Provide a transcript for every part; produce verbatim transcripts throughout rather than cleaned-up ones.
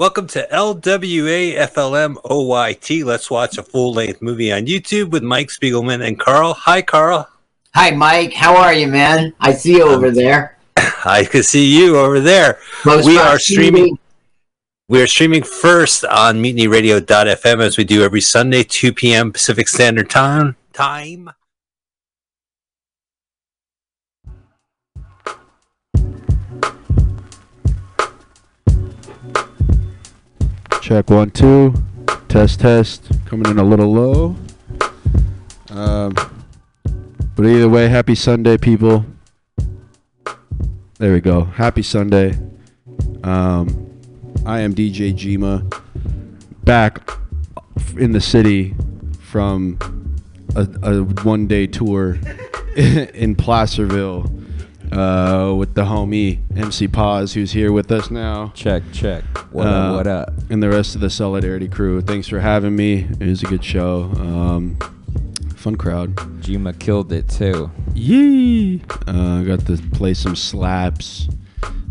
Welcome to L W A F L M O Y T. Let's watch a full-length movie on YouTube with Mike Spiegelman and Carl. Hi, Carl. Hi, Mike. How are you, man? I see you over there. I can see you over there. Most we are streaming. T V. We are streaming first on meet ney radio dot f m as we do every Sunday, two p.m. Pacific Standard Time. Time. Check one, two, test, test, coming in a little low. Um, but either way, happy Sunday, people. There we go. Happy Sunday. Um, I am D J Gima, back in the city from a, a one-day tour in Placerville uh, with the homie M C Paz, who's here with us now. Check, check. What uh, up, what up? And the rest of the Solidarity crew. Thanks for having me. It was a good show. Um, fun crowd. Gima killed it too. Yee! Uh, got to play some slaps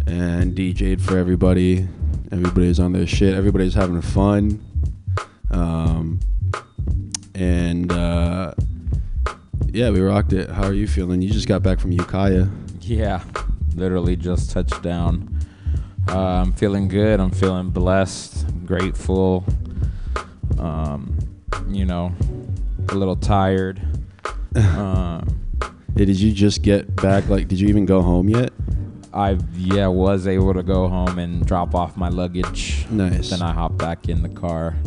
and D J'd for everybody. Everybody's on their shit. Everybody's having fun. Um, and uh, yeah, we rocked it. How are you feeling? You just got back from Ukiah. Yeah, literally just touched down. Uh, I'm feeling good. I'm feeling blessed. I'm grateful. Um, you know, a little tired. Um, hey, did you just get back? Like, did you even go home yet? I yeah was able to go home and drop off my luggage. Nice. Then I hopped back in the car.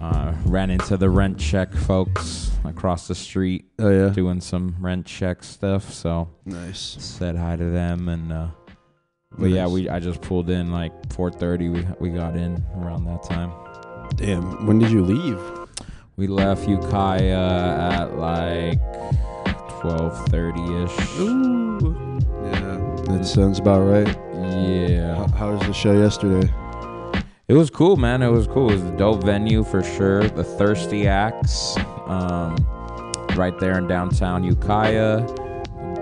Uh, ran into the rent check folks across the street. Oh yeah. Doing some rent check stuff. So nice. Said hi to them and. Uh, But nice. yeah, we I just pulled in like four thirty. We we got in around that time. Damn. When did you leave? We left Ukiah at like twelve thirty ish. Ooh. Yeah. That sounds about right. Yeah. How, how was the show yesterday? It was cool, man. It was cool. It was a dope venue for sure. The Thirsty Axe, um, right there in downtown Ukiah,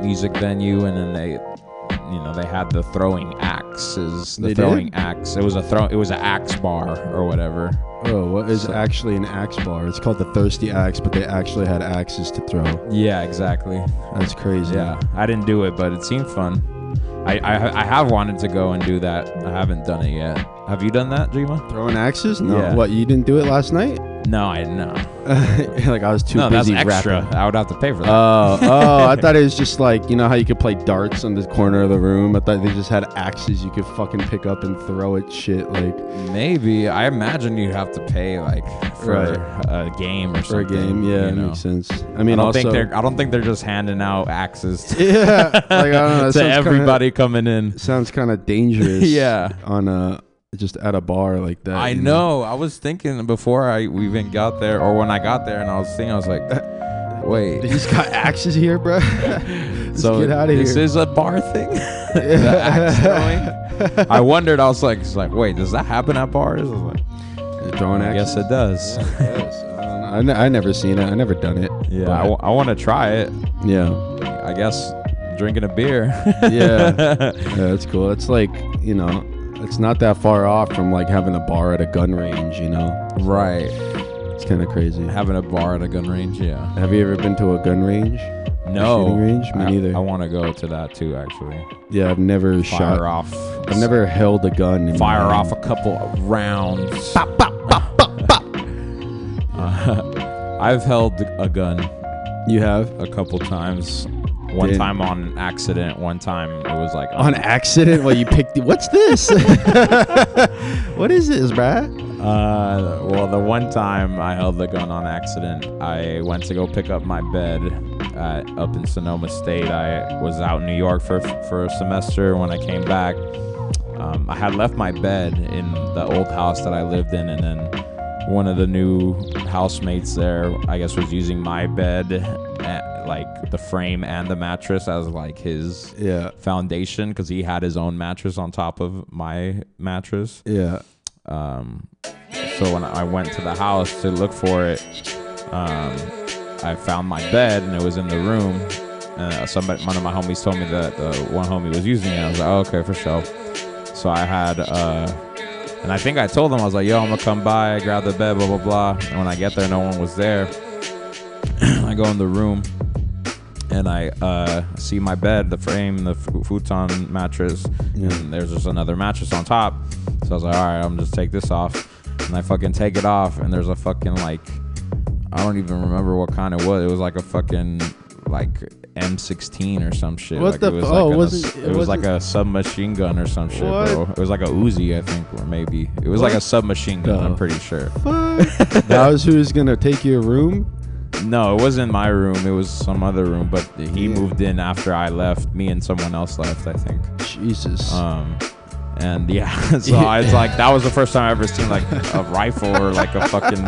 music venue, and then they, you know, they had the throwing axes. The they throwing did? axe. It was a throw. It was an axe bar or whatever. Oh, what is so. actually an axe bar? It's called the Thirsty Axe, but they actually had axes to throw. Yeah, exactly. That's crazy. Yeah, I didn't do it, but it seemed fun. I, I I have wanted to go and do that. I haven't done it yet. Have you done that, Jima? Throwing axes? No. Yeah. What, you didn't do it last night? No, I didn't. No. Like, I was too no, busy that's extra. Rapping. I would have to pay for that. Oh, oh! I thought it was just like, you know how you could play darts in the corner of the room? I thought they just had axes you could fucking pick up and throw at shit. Like, maybe. I imagine you'd have to pay like for right. a game or something. For a game, yeah, you know? Makes sense. I mean, I don't also, think they're. I don't think they're just handing out axes. To yeah, like I don't know. To everybody kinda, coming in. Sounds kind of dangerous. Yeah. On a. Just at a bar like that. I know. know. I was thinking before I we even got there, or when I got there, and I was thinking, I was like, "Wait, he's got axes here, bro." So get out of this here. Is a bar thing. The axe throwing. I wondered. I was like, "It's like, wait, does that happen at bars?" I was like, throwing axes. Yes, it does. Yeah, it does. I, n- I never seen it. I never done it. Yeah, I, w- I want to try it. Yeah, I guess drinking a beer. Yeah, yeah, that's cool. It's like, you know. It's not that far off from like having a bar at a gun range, you know? Right. It's kind of crazy. Having a bar at a gun range, yeah. Have you ever been to a gun range? No. A shooting range? Me I, neither. I want to go to that too, actually. Yeah, I've never Fire shot. Fire off. I've never held a gun. In Fire my off a couple of rounds. Pop, pop, pop, pop, pop. Uh, I've held a gun. You have? A couple times. One Did. time on accident, one time it was like... Um, on accident? Well, you picked... The, what's this? What is this, bruh? Uh, well, the one time I held the gun on accident, I went to go pick up my bed at, up in Sonoma State. I was out in New York for, for a semester. When I came back, um, I had left my bed in the old house that I lived in, and then one of the new housemates there, I guess, was using my bed... At, like the frame and the mattress as like his yeah. foundation, because he had his own mattress on top of my mattress. Yeah. Um. So when I went to the house to look for it, um, I found my bed and it was in the room. Uh, somebody, one of my homies, told me that the one homie was using it. I was like, oh, okay, for sure. So I had, uh, and I think I told him, I was like, yo, I'm gonna come by, grab the bed, blah blah blah. And when I get there, no one was there. I go in the room. And I uh, see my bed, the frame, the f- futon mattress, yeah. and there's just another mattress on top. So I was like, all right, I'm just take this off. And I fucking take it off, and there's a fucking, like, I don't even remember what kind it was. It was like a fucking, like, M sixteen or some shit. What like, the fuck? Oh, like was it? It was like a submachine gun or some shit, what? bro. It was like a Uzi, I think, or maybe. It was what? like a submachine gun, no. I'm pretty sure. That was who's going to take your room? No, it wasn't my room. It was some other room, but he yeah. moved in after I left. Me and someone else left, I think. Jesus. Um, and yeah, so I was like, that was the first time I ever seen like a rifle or like a fucking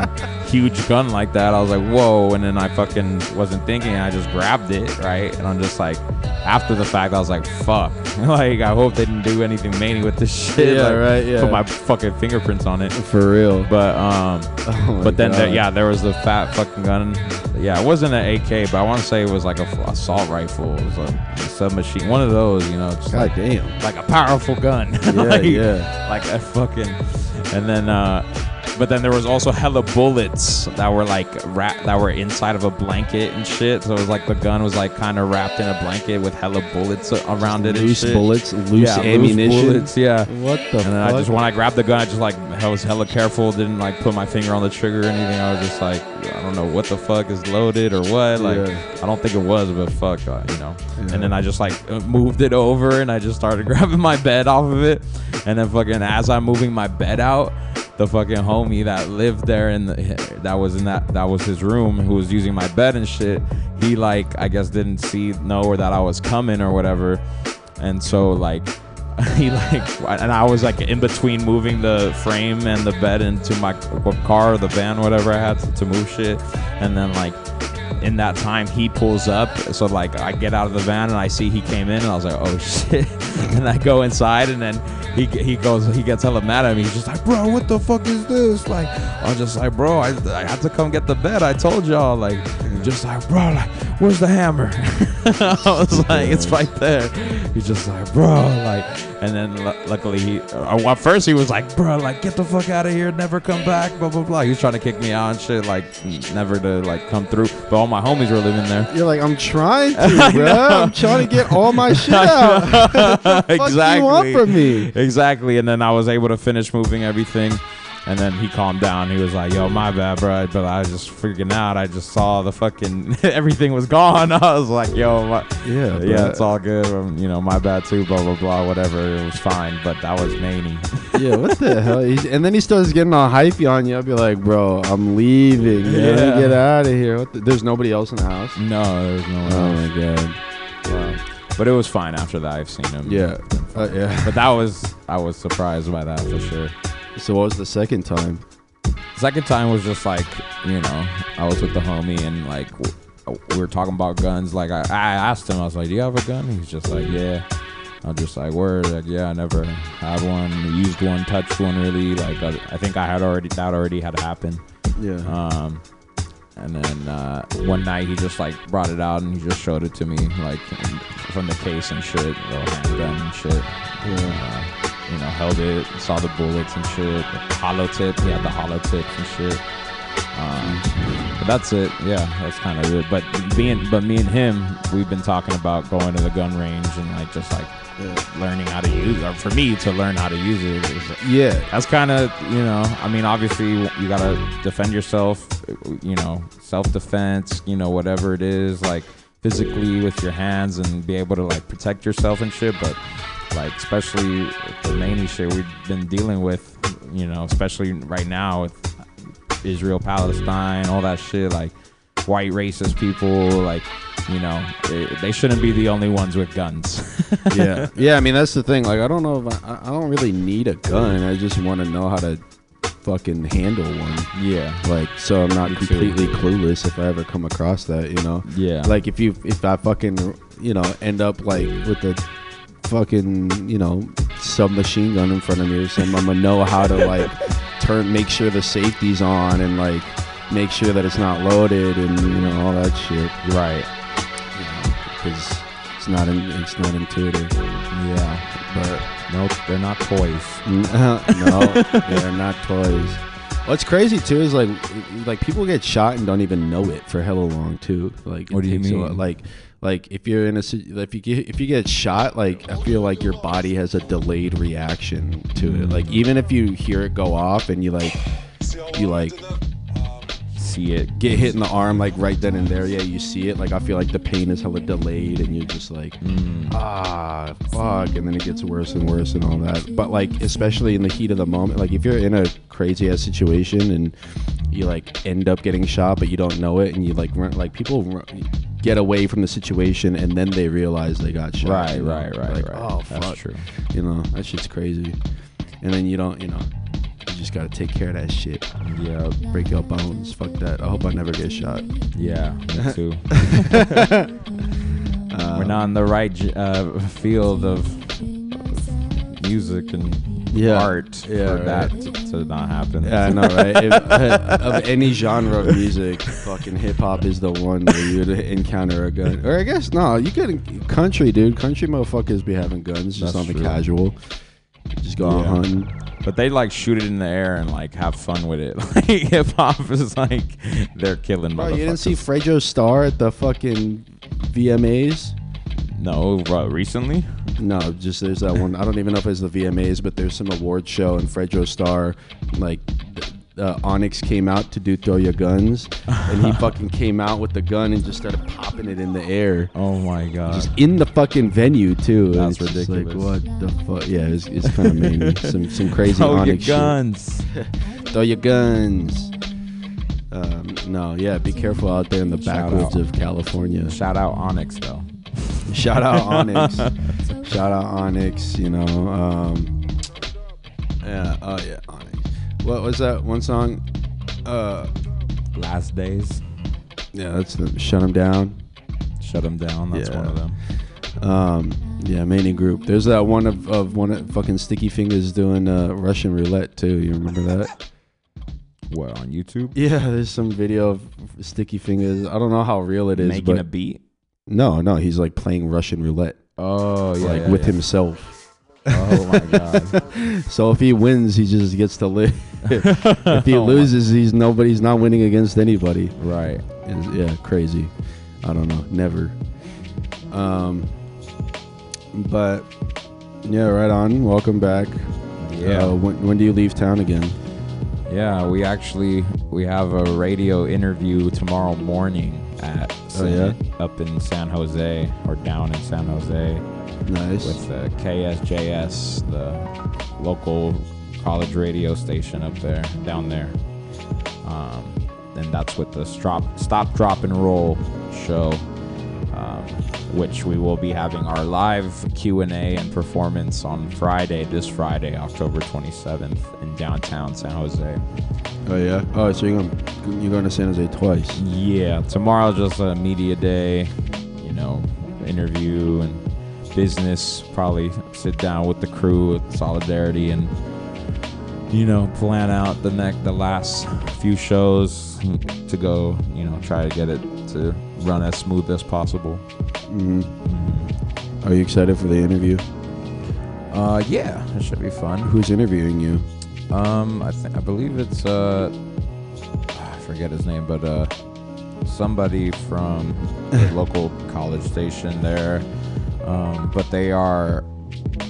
huge gun like that. I was like, whoa. And then I fucking wasn't thinking. I just grabbed it, right? And I'm just like, after the fact, I was like, fuck. Like, I hope they didn't do anything many with this shit. Yeah, like, right. Yeah. Put my fucking fingerprints on it. For real. But um, oh but then there, yeah, there was the fat fucking gun. Yeah, it wasn't an A K, but I want to say it was like a f- assault rifle. It was a submachine, one of those, you know. Just God like, damn, like a powerful gun. Yeah, like, yeah. Like a fucking. And then, uh, but then there was also hella bullets that were like wrapped, that were inside of a blanket and shit. So it was like the gun was like kind of wrapped in a blanket with hella bullets around it. Loose and shit. bullets, loose yeah, ammunition. Loose bullets, yeah. What the? And then fuck? I just when I grabbed the gun, I just like I was hella careful, didn't like put my finger on the trigger or anything. I was just like, I don't know what the fuck is loaded or what. Like, yeah. I don't think it was, but fuck, uh, you know. Yeah. And then I just like moved it over and I just started grabbing my bed off of it. And then fucking as I'm moving my bed out, the fucking homie that lived there and the, that was in that that was his room, who was using my bed and shit, he like I guess didn't see know or that I was coming or whatever, and so like He like, and I was like in between moving the frame and the bed into my car, or the van, whatever I had to, to move shit. And then like in that time he pulls up, so like I get out of the van and I see he came in and I was like, oh shit. And I go inside and then he he goes, he gets hella mad at me. He's just like, bro, what the fuck is this? Like, I'm just like, bro, I I had to come get the bed. I told y'all, like, just like, bro, like, where's the hammer? I was like, it's right there. He's just like, bro, like, and then l- luckily he, uh, at first he was like, bro, like, get the fuck out of here, never come back, blah blah blah. He was trying to kick me out and shit, like, never to like come through. But all my homies were living there. You're like, I'm trying to, bro. I'm trying to get all my shit out. What the fuck exactly. You want from me? Exactly. And then I was able to finish moving everything. And then he calmed down. He was like, yo, my bad, bro. But I was just freaking out. I just saw the fucking, everything was gone. I was like, yo, my, yeah, yeah, it's all good. I'm, you know, my bad too, blah, blah, blah, whatever. It was fine. But that was mania. Yeah, what the hell? He's, and then he starts getting all hypey on you. I'll be like, bro, I'm leaving. You yeah. gotta get out of here. What the, there's nobody else in the house? No, there's no one else. Oh, my God. Wow. But it was fine after that. I've seen him. Yeah. Uh, yeah. But that was, I was surprised by that for sure. So what was the second time? Second time was just like, you know, I was with the homie and like w- we were talking about guns. Like I, I asked him, I was like, do you have a gun? He's just like, yeah. I'm just like, word, like, yeah, I never had one, used one, touched one really. Like I, I think I had already, that already had happened. Yeah. Um, and then uh, one night he just like brought it out and he just showed it to me, like from the case and shit, little handgun and shit. Yeah. Uh, you know, held it, saw the bullets and shit, the hollow tip, he had the hollow tips and shit. Um, but that's it, yeah, that's kind of it. But being, but me and him, we've been talking about going to the gun range and like just like yeah. learning how to use, or for me to learn how to use it. Is, yeah, that's kind of, you know, I mean, obviously you gotta defend yourself, you know, self-defense, you know, whatever it is, like physically with your hands and be able to like protect yourself and shit, but. Like, especially the mania shit we've been dealing with, you know, especially right now with Israel, Palestine, all that shit, like, white racist people, like, you know, they, they shouldn't be the only ones with guns. Yeah. Yeah, I mean, that's the thing. Like, I don't know if I, I don't really need a gun. I just want to know how to fucking handle one. Yeah. Like, so I'm not Me completely too. clueless if I ever come across that, you know? Yeah. Like, if you, if I fucking, you know, end up, like, with the... fucking, you know, submachine gun in front of me or something, I'm gonna know how to like turn, make sure the safety's on and like make sure that it's not loaded and, you know, all that shit, right? Because you know, it's not in, it's not intuitive. Yeah, but nope, they're not toys. No, they're not toys. What's crazy too is like, like people get shot and don't even know it for hella long too. Like, what do you mean? A, like, like if you're in a, if you get, if you get shot, like I feel like your body has a delayed reaction to it. Like even if you hear it go off and you like, you like see it get hit in the arm like right then and there, yeah, you see it. Like I feel like the pain is hella delayed and you're just like, mm. ah, fuck, and then it gets worse and worse and all that. But like especially in the heat of the moment, like if you're in a crazy ass situation and you like end up getting shot but you don't know it and you like run, like people run, get away from the situation and then they realize they got shot. Right, you know? right, right, like, right. Oh, fuck. That's true. You know, that shit's crazy. And then you don't, you know, you just gotta take care of that shit. Yeah, break your bones. Fuck that. I hope I never get shot. Yeah, me too. um, We're not in the right uh, field of, of music and. Yeah. Art yeah, for right. that to, to not happen. Yeah, I know, right? If, uh, of any genre of music, fucking hip hop is the one where you'd encounter a gun. Or I guess no, you could country, dude. Country motherfuckers be having guns just That's on the true. casual. Just go yeah. hunting. But they like shoot it in the air and like have fun with it. Like hip hop is like they're killing. Bro, motherfuckers. You didn't see Frejo Starr at the fucking V M As? No, uh, recently? No, just there's that one. I don't even know if it's the V M As, but there's some award show, and Frejo Starr, like, uh, Onyx came out to do Throw Your Guns, and he fucking came out with the gun and just started popping it in the air. Oh, my God. Just in the fucking venue, too. That's ridiculous. Like, what the fuck? Yeah, it's, it's kind of mean. Some, some crazy Throw Onyx your guns. Shit. Throw your guns. Um, no, yeah, be careful out there in the Shout backwoods out. of California. Shout out Onyx, though. Shout out Onyx. Shout out Onyx, you know. Um, yeah, oh yeah, Onyx. What was that one song? Uh, Last Days. Yeah, that's the Shut 'Em Down. Shut 'Em Down. That's yeah. one of them. Um, yeah, Mania Group. There's that one of, of one of fucking Sticky Fingers doing uh, Russian Roulette too. You remember that? What, on YouTube? Yeah, there's some video of Sticky Fingers. I don't know how real it is. Making but a beat? No, no, he's like playing Russian roulette. Oh, yeah, like yeah, with yeah. himself. Oh my god! So if he wins, he just gets to live. If he oh loses, my. he's nobody's not winning against anybody. Right? It's, yeah, crazy. I don't know. Never. Um. But yeah, right on. Welcome back. Yeah. Uh, when, when do you leave town again? Yeah, we actually we have a radio interview tomorrow morning at oh, yeah? up in San Jose or down in San Jose. Nice. With the K S J S, the local college radio station up there, down there. Um, and that's with the Stop, Stop, Drop, and Roll show, um, which we will be having our live Q and A and performance on Friday, this Friday, October twenty-seventh, in downtown San Jose. Oh, yeah? Oh, so you're going, you're going to San Jose twice? Yeah. Tomorrow, just a media day, you know, interview and business, probably sit down with the crew with Solidarity and, you know, plan out the neck the last few shows to go, you know, try to get it to run as smooth as possible. Mm-hmm. Mm-hmm. Are you excited for the interview? Uh yeah, it should be fun. Who's interviewing you? Um I think I believe it's uh I forget his name, but uh somebody from the local college station there. Um, but they are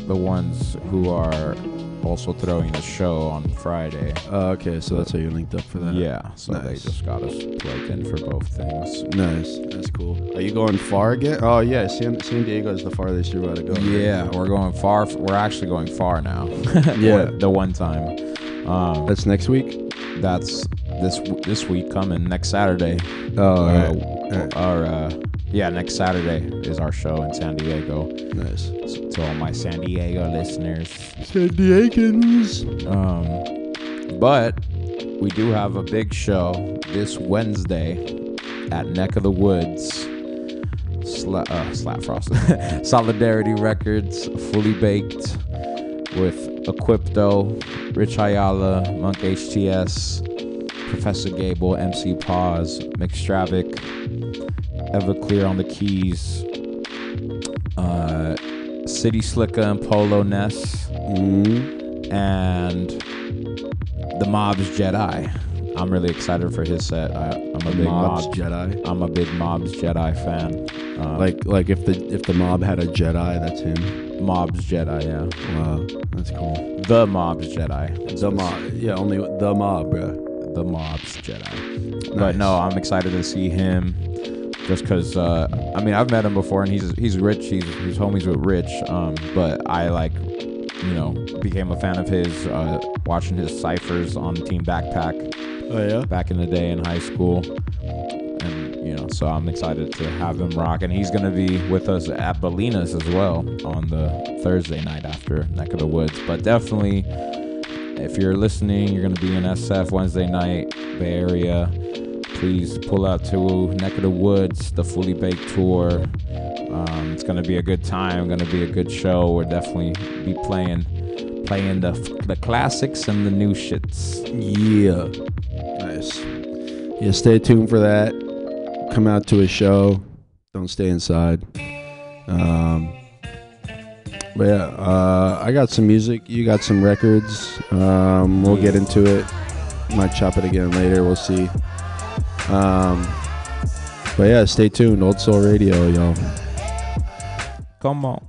the ones who are also throwing the show on Friday. Uh, okay, so that's how you linked up for that. Yeah, so nice. They just got us plugged in for both things. Nice, that's cool. Are you going far again? Oh yeah, San, San Diego is the farthest you're about to go. Yeah, right? We're going far. F- we're actually going far now. Yeah, the one time. Um, that's next week. That's this w- this week coming next Saturday. Oh, uh, all right. Our. Uh, Yeah, next Saturday is our show in San Diego. Nice. So, to all my San Diego listeners. San Diegans. Um, but we do have a big show this Wednesday at Neck of the Woods. Sla- uh, Slap Frosted. Solidarity Records, Fully Baked, with Equipto, Rich Ayala, Monk H T S, Professor Gable, M C Paws, McStravick, Everclear on the keys, uh, City Slicka and Polo Ness, mm-hmm. and The Mob's Jedi. I'm really excited for his set. I, I'm a the big Mob's Mob, Jedi. I'm a big Mob's Jedi fan. Um, like, like if the if the Mob had a Jedi, that's him. Mob's Jedi, yeah. Wow, that's cool. The Mob's Jedi. That's the Mob, yeah, only the Mob, bro. The Mob's Jedi. Nice. But no, I'm excited to see him. Just because, uh, I mean, I've met him before, and he's he's rich. He's, he's homies with Rich. Um, but I, like, you know, became a fan of his, uh, watching his ciphers on Team Backpack. Oh, yeah? Back in the day in high school. And, you know, so I'm excited to have him rock. And he's going to be with us at Bolinas as well on the Thursday night after Neck of the Woods. But definitely, if you're listening, you're going to be in S F Wednesday night, Bay Area. Please pull out to Neck of the Woods, the Fully Baked Tour. Um, it's going to be a good time. Going to be a good show. We'll definitely be playing playing the the classics and the new shits. Yeah. Nice. Yeah, stay tuned for that. Come out to a show. Don't stay inside. Um, but yeah, uh, I got some music. You got some records. Um, we'll get into it. Might chop it again later. We'll see. Um, but yeah, stay tuned. Old Soul Radio, y'all. Come on.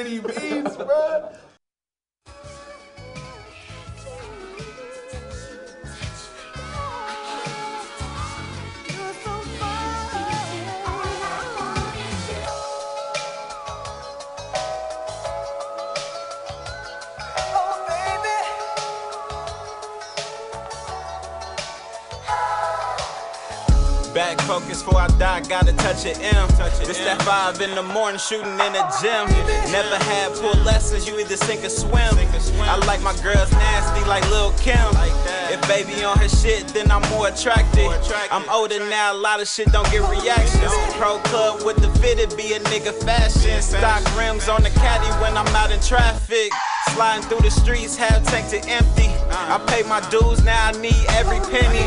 City beats, bro. Back focus before I die, gotta touch an M. It's that five in the morning, shooting in the gym. Never had poor lessons, you either sink or swim. I like my girls nasty like Lil' Kim. If baby on her shit, then I'm more attracted. I'm older now, a lot of shit don't get reactions. Pro club with the fitted, be a nigga fashion. Stock rims on the caddy when I'm out in traffic. Sliding through the streets, half tank to empty. I pay my dues, now I need every penny.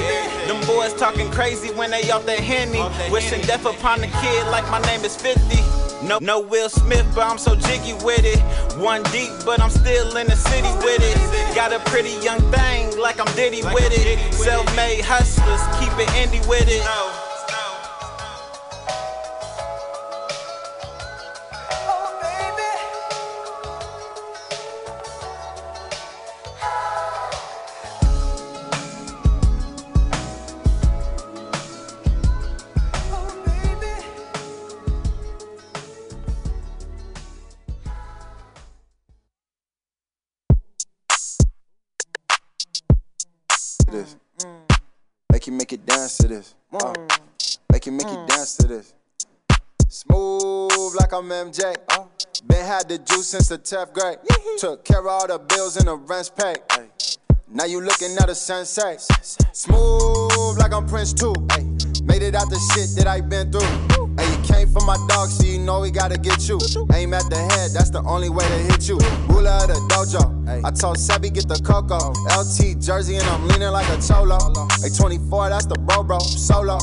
Them boys talking crazy when they off that Henny. Wishing death upon the kid like my name is fifty. No, no Will Smith, but I'm so jiggy with it. One deep, but I'm still in the city with it. Got a pretty young thing like I'm Diddy with it. Self-made hustlers, keep it indie with it. This. Mm. Make you make it dance to this. Uh, make you make mm. it dance to this. Smooth like I'm M J. Uh, Been had the juice since the tenth grade. Took care of all the bills and the rent's paid. Ay. Now you looking at a sensei. Smooth like I'm Prince too. Ay. Made it out the shit that I been through. Ay, you came for my dog, so you know we gotta get you. Aim at the head, that's the only way to hit you. Ruler of the dojo. Ay. I told Sebby get the cocoa. L T jersey and I'm leaning like a cholo. Ay, twenty-four, that's the bro bro solo.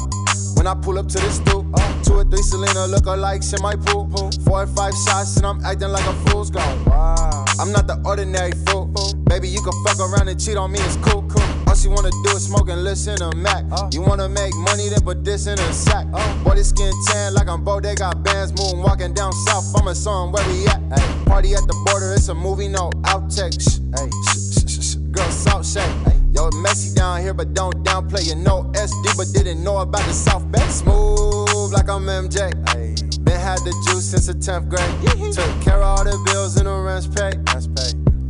When I pull up to this stoop, uh, two or three Selena look alike, shit my pool. Four or five shots and I'm acting like a fool's gone. Wow. I'm not the ordinary fool. Baby, you can fuck around and cheat on me, it's cool, cool. All she wanna do is smoke and listen to Mac. Uh, you wanna make money, then put this in a sack. Uh, Boy, this skin tan like I'm Bo, they got bands. Moon walking down south, I'ma show 'em where we at. Ay. Party at the border, it's a movie, no outtake. Shh, ay, shh, shh, shh, shh, girl, salt shake. Ay. Yo, it messy down here, but don't downplay it. No S D, but didn't know about the South Bank. Smooth like I'm M J. Ay. Been had the juice since the tenth grade. Took care of all the bills and the rent's paid.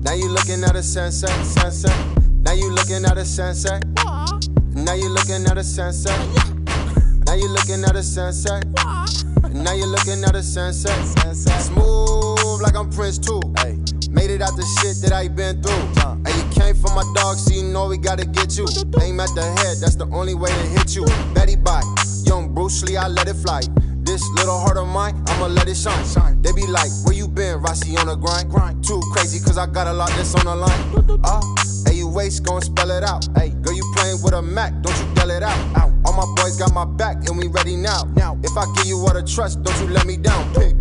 Now you looking at a sensei, sensei. Now you looking at a sensei. Now you looking at a sensei. Now you looking at a sensei. Now you looking at a sensei. Smooth like I'm Prince too. Made it out the shit that I been through. And you came for my dog, so you know we gotta get you. Aim at the head, that's the only way to hit you. Betty Bye, young Bruce Lee, I let it fly. This little heart of mine, I'ma let it shine. They be like, where you been, Rossi on the grind? Too crazy, cause I got a lot that's on the line. Uh, hey, you waste, gon' spell it out. Hey, girl, you playing with a Mac, don't you tell it out. Ow. All my boys got my back, and we ready now. Now, if I give you all the trust, don't you let me down. Pick,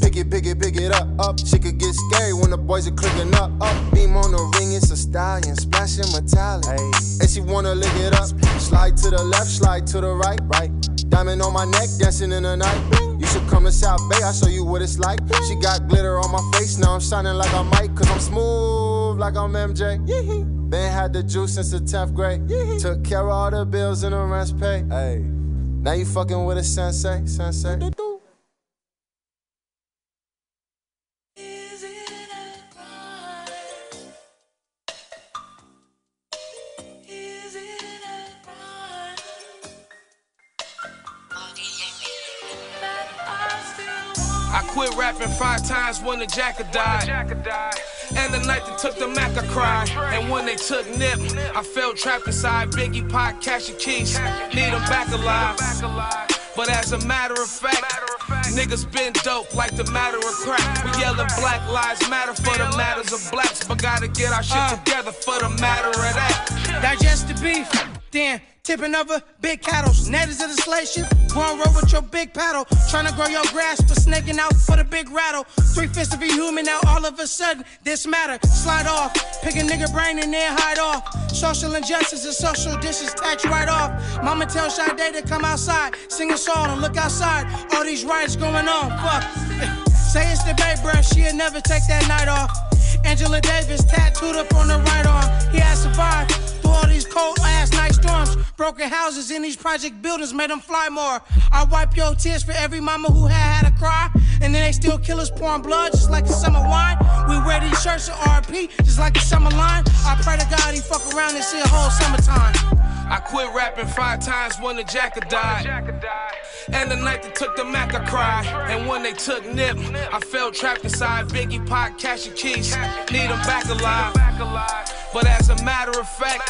pick it, pick it, pick it up, up. She could get scary when the boys are clicking up, up. Beam on the ring, it's a stallion, splashing metallic. Hey. And she wanna lick it up. Slide to the left, slide to the right, right. Diamond on my neck, dancing in the night. You should come to South Bay, I'll show you what it's like. She got glitter on my face, now I'm shining like I might. Cause I'm smooth like I'm M J. Been had the juice since the tenth grade. Took care of all the bills and the rent's paid. Ay. Now you fucking with a sensei, sensei. I quit rapping five times when the jacker died. And the night they took the Mac, I cried. And when they took Nip, I felt trapped inside. Biggie, Pac, Cash and Keys, need them back alive. But as a matter of fact, niggas been dope like the matter of crack. We yelling Black Lives Matter for the matters of blacks. But gotta get our shit together for the matter of that. Digest the beef, then tipping over big cattle, natives of the slave ship, going road with your big paddle, trying to grow your grass, but snaking out for the big rattle. Three fifths of a human, now all of a sudden, this matter, slide off, pick a nigga brain and then hide off. Social injustice and social dishes, patch right off. Mama tell Sade to come outside, sing a song and look outside, all these riots going on, fuck. Say it's the babe, bruh, she'll never take that night off. Angela Davis tattooed up on the right arm. He has survived through all these cold-ass night storms. Broken houses in these project buildings made them fly more. I wipe your tears for every mama who had had a cry. And then they still kill us pouring blood just like the summer wine. We wear these shirts at R P just like the summer line. I pray to God he fuck around and see a whole summertime. I quit rapping five times when the jacker died. And the night they took the Mac I cried. And when they took Nip I felt trapped inside. Biggie, Pot, Cash and Keys, need them back alive. But as a matter of fact,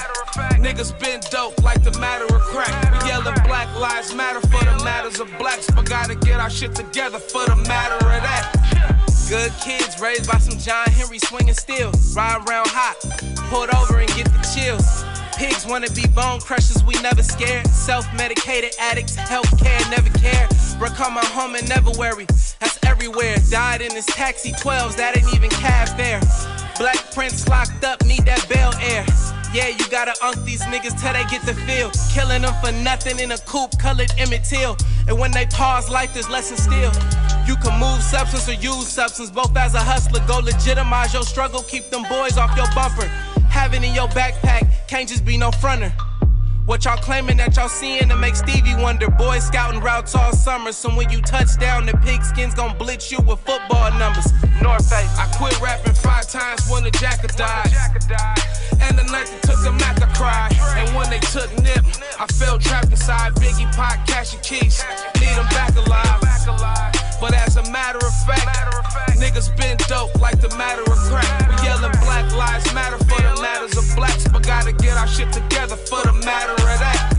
niggas been dope like the matter of crack. We yelling Black Lives Matter for the matters of blacks, but gotta get our shit together for the matter of that. Good kids raised by some John Henry swinging steel. Ride around hot, pulled over and get the chills. Pigs wanna be bone crushers, we never scared. Self-medicated addicts, healthcare, never care. Bro, come on home and never worry, that's everywhere. Died in his taxi, twelves, that ain't even cab fare. Black Prince locked up, need that Bel Air. Yeah, you gotta unk these niggas till they get the feel. Killing them for nothing in a coupe colored Emmett Till. And when they pause, life there's lessons still. You can move substance or use substance, both as a hustler. Go legitimize your struggle, keep them boys off your bumper. Have it in your backpack, can't just be no fronter. What y'all claiming that y'all seeing to make Stevie wonder. Boy scouting routes all summer, so when you touch down, the pigskins gon' blitz you with football numbers. North Face. I quit rapping five times when the jacker died. And the night they took the Mac I cried. And when they took Nip, I felt trapped inside. Biggie, Pot, Cash and Keys, need them back alive. But as a matter of fact, niggas been dope like the matter of crack. We yelling Black Lives Matter for the matters of blacks, but gotta get our shit together for the matter of that.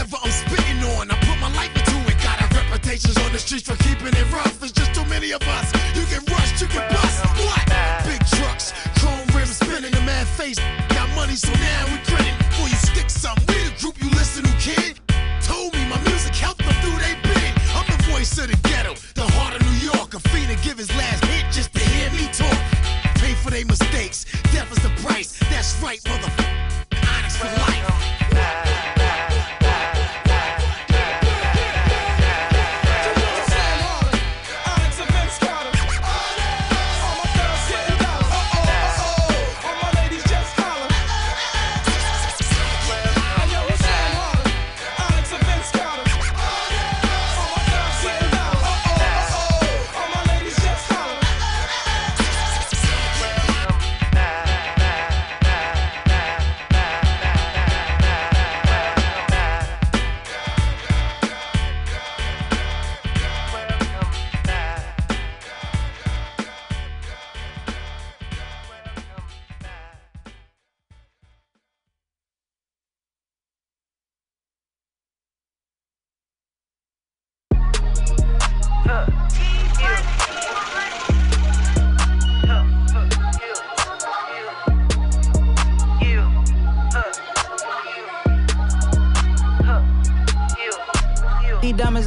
whatever I'm spitting on, I put my life into it. Got our reputations on the streets for keeping it rough. There's just too many of us. You can rush, you can bust. What? Big trucks, chrome rims spinning, a mad face. Got money, so now we grinning. Before you stick something, we the group you listen to, kid. Told me my music helped them through they bid. I'm the voice of the ghetto, the heart of New York. A fiend to give his last hit just to hear me talk. Pay for their mistakes, death is the price. That's right, motherfucker. Onyx for life.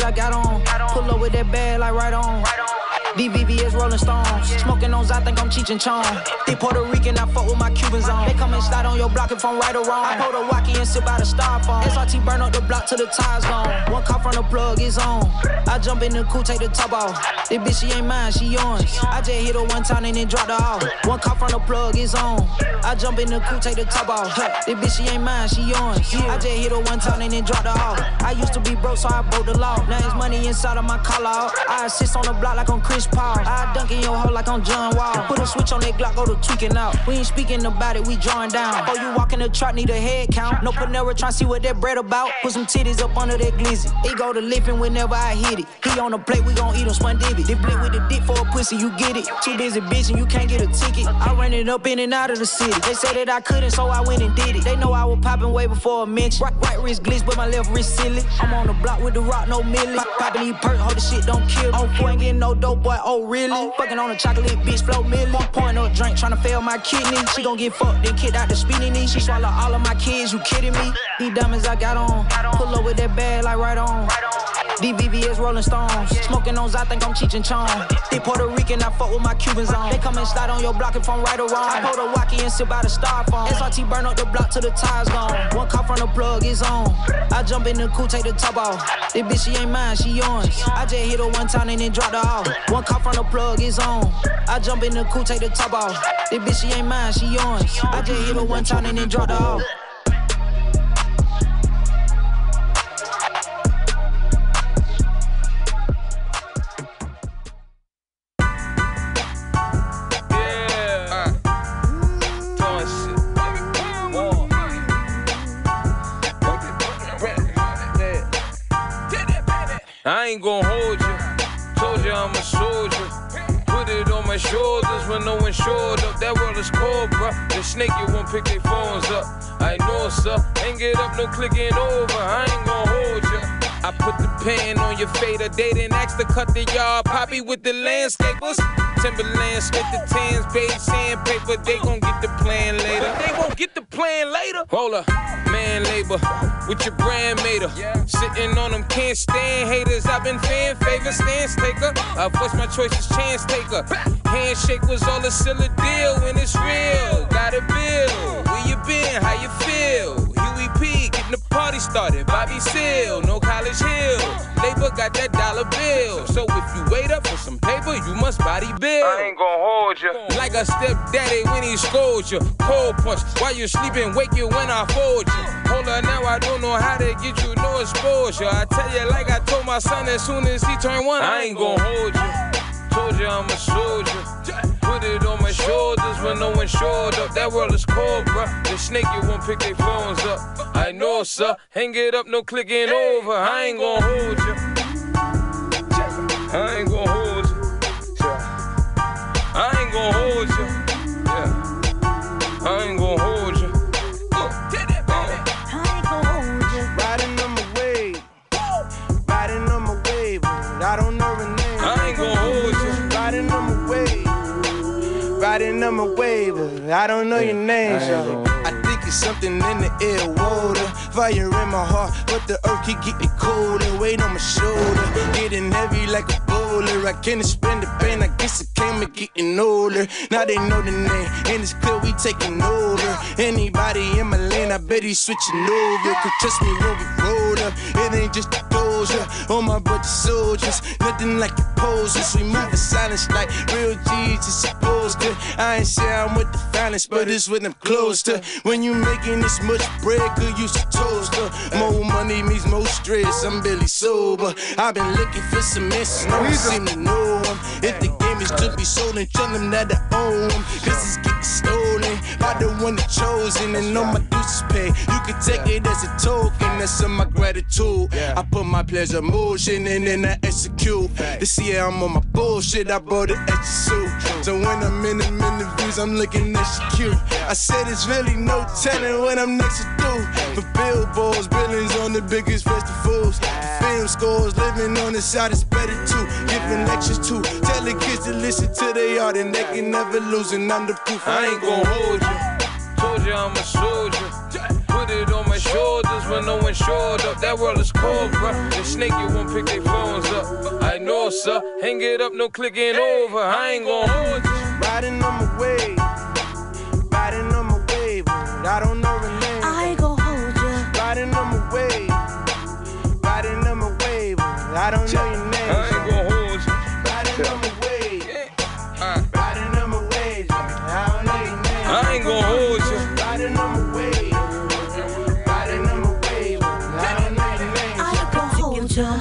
I got on, pull up with that bag like right on. B V V S Rolling Stones, smoking on, I think I'm Cheech and Chong. They Puerto Rican, I fuck with my Cubans on. They come and slide on your block if I'm right or wrong. I pull the walkie and sit by the styrofoam. S R T burn up the block till the tires gone. One car from the plug is on. I jump in the coupe, take the top off. This bitch she ain't mine, she yours. I just hit her one time and then dropped her off. One car from the plug is on. I jump in the coupe, take the top off. This bitch she ain't mine, she yours. I just hit her one time and then dropped her off. I used to be broke, so I broke the law. Now it's money inside of my collar. I assist on the block like I'm Chris Paul. I dunk in your hoe like I'm John Wall. Put a switch on that Glock, go to tweaking out. We ain't speaking about it, we drawing down. Oh, you walk in the truck, need a head count. No Panera, tryna see what that bread about. Put some titties up under that glizzy. It go to lifting whenever I hit it. He on the plate, we gon' eat him spondivi. They blick with the dick for a pussy, you get it. Too busy bitch and you can't get a ticket. I ran it up in and out of the city. They said that I couldn't, so I went and did it. They know I was popping way before a mention. Right, right wrist glitch, but my left wrist silly. I'm on the block with the rock, no milli. Poppin' these perk, hope the shit don't kill me. Oh, boy, ain't getting no dope. Boy, oh really? Oh, fucking on a chocolate bitch, flow milli. One point up drink, tryna fail my kidney. She gon' get fucked, then kicked out the spinning knee. She swallow all of my kids, you kidding me? These diamonds I got on, pull up with that bag like right on. D V V S Rolling Stones, smoking on, I think I'm Cheech and Chong. They Puerto Rican, I fuck with my Cubans on. They come and slide on your block if I'm right or wrong. I pull the walkie and sit by the styrofoam. S R T burn up the block till the tires gone. One car from the plug is on. I jump in the coupe, take the top off. This bitch she ain't mine, she yours. I just hit her one time and then dropped her off. One car from the plug is on. I jump in the coupe, take the top off. This bitch she ain't mine, she yours. I just hit her one time and then dropped her off. I ain't gon' hold you, told you I'm a soldier. Put it on my shoulders when no one showed up. That world is cold, bruh. The snake, you won't pick their phones up. I know, sir, ain't get up, no clicking over. I ain't gon' hold you. I put the pen on your fader. They didn't ask to cut the yard. Poppy with the landscapers. Timberland split the tens, beige sandpaper. They gon' get the plan later. They won't get the plan later. Hold up, man labor. With your brand mater, yeah. Sitting on them can't stand haters. I've been fan favor, stance taker. I voice my choices, chance taker. Handshake was all a silly deal when it's real. Got a bill. Where you been? How you feel? Huey P getting the party started. Bobby Seal, no College Hill. Labor got that dollar bill. So if you wait up for some paper, you must body bill. I ain't gon' hold you like a stepdaddy when he scolds you. Cold punch while you sleeping, wake you when I fold you. Hold on now, I don't know how to get you no exposure. I tell you like I told my son as soon as he turned one. I ain't gon' hold you, told you I'm a soldier. Put it on my shoulders when no one showed up. That world is cold, bruh. The snake, you won't pick their phones up. I know, sir, hang it up, no clicking over. I ain't gon' hold you, I ain't gon' hold you, I ain't gon' hold you, yeah. I ain't gon' hold you. Riding on my way, number way, but I don't know yeah, your name, so I, I think it's something in the air, water, fire in my heart, but the earth keep getting colder, weight on my shoulder, getting heavy like a bowler, I can't explain the pain, I guess it came with getting older, now they know the name, and it's clear we taking over, anybody in my lane, I bet he's switching over, could trust me when we rolled up, it ain't just a closure, all my buddy soldiers, nothing like the poses, we move in silence like real G's is supposed to, I ain't say I'm with the violence, but it's when I'm close to, when you making this much bread, could use a toaster, more money means more stress, I'm barely sober, I've been looking for some answers, no one seem to know them, if the game is to be sold, and tell them that I own them, cause it's getting stolen, by the one that chosen, and all my dues is paid, you can take it as a token, that's in my gratitude, I put my pleasure motion, and then I execute, this year I'm on my bullshit, I bought it at your suit, so when I'm in them interviews, I'm looking at you cute, I said it's really no telling what I'm next to do, but billboards, buildings on the biggest festivals, the fame scores, living on the side is better too, giving lectures too, tell the kids to listen to their art, and they can never lose, and I'm the proof, I ain't gon' hold you, told you I'm a soldier, put it on my shoulders when no one showed up. That world is cold, bruh. The snake, you won't pick their phones up. I know, sir. Hang it up, no clicking hey, over. I ain't gon' hold you. Riding on my wave. Riding on my wave. I don't know her name. I ain't gon' hold you. Riding on my wave. Riding on my wave. I don't know your name. I ain't gon' hold you. Riding on my wave. Yeah. Uh. Riding on my wave. I don't know your name. I ain't gon' hold you. Riding on my wave.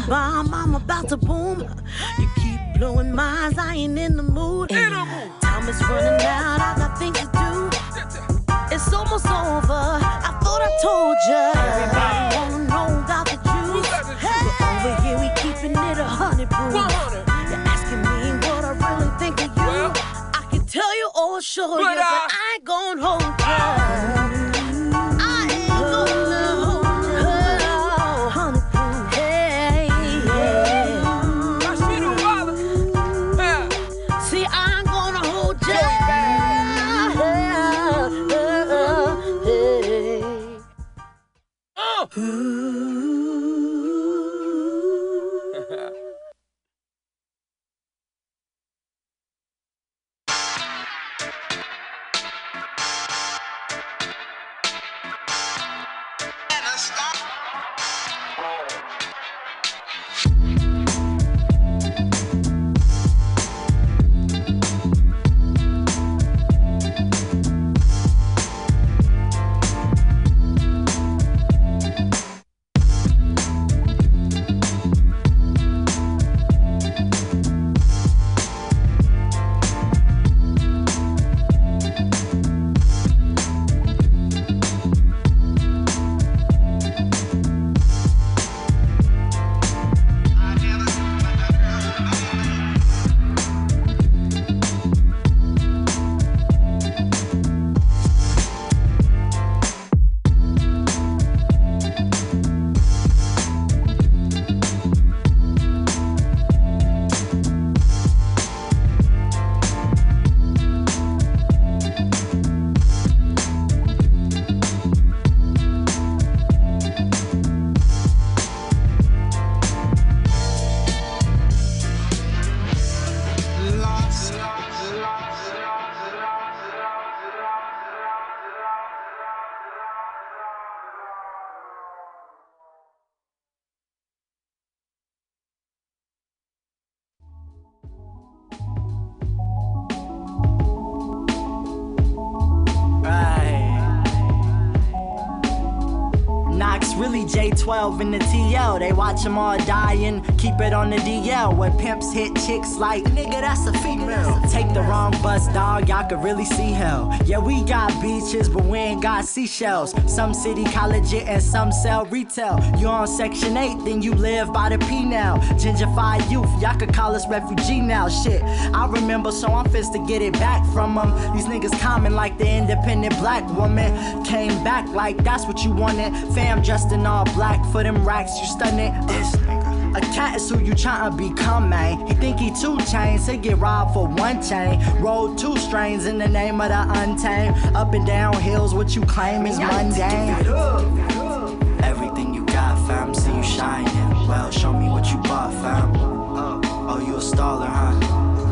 Bomb, I'm about to boom. You keep blowing minds, I ain't in the mood. Time is running out, I got things to do. It's almost over, I thought I told ya. Everybody wanna know about the juice. Over here we keeping it a hundred proof. You're asking me what I really think of you. Well, I can tell you or show you, but I, I ain't gon' hold ya. twelve in the T L, they watch them all dying, keep it on the D L, where pimps hit chicks like, nigga, that's a female. Take the wrong bus, dog, y'all could really see hell. Yeah, we got beaches, but we ain't got seashells. Some city college it and some sell retail. You on Section eight, then you live by the P now. Gentrified youth, y'all could call us refugee now, shit. I remember, so I'm fist to get it back from them. These niggas common like the independent black woman. Came back like that's what you wanted. Fam dressed in all black. For them racks, you stun it. This nigga. A cat is who you tryna become, man. He think he two chains, he get robbed for one chain. Rolled two strains in the name of the untamed. Up and down hills, what you claim is mundane. Everything you got, fam, see you shining. Well, show me what you bought, fam. Oh, you a staller, huh?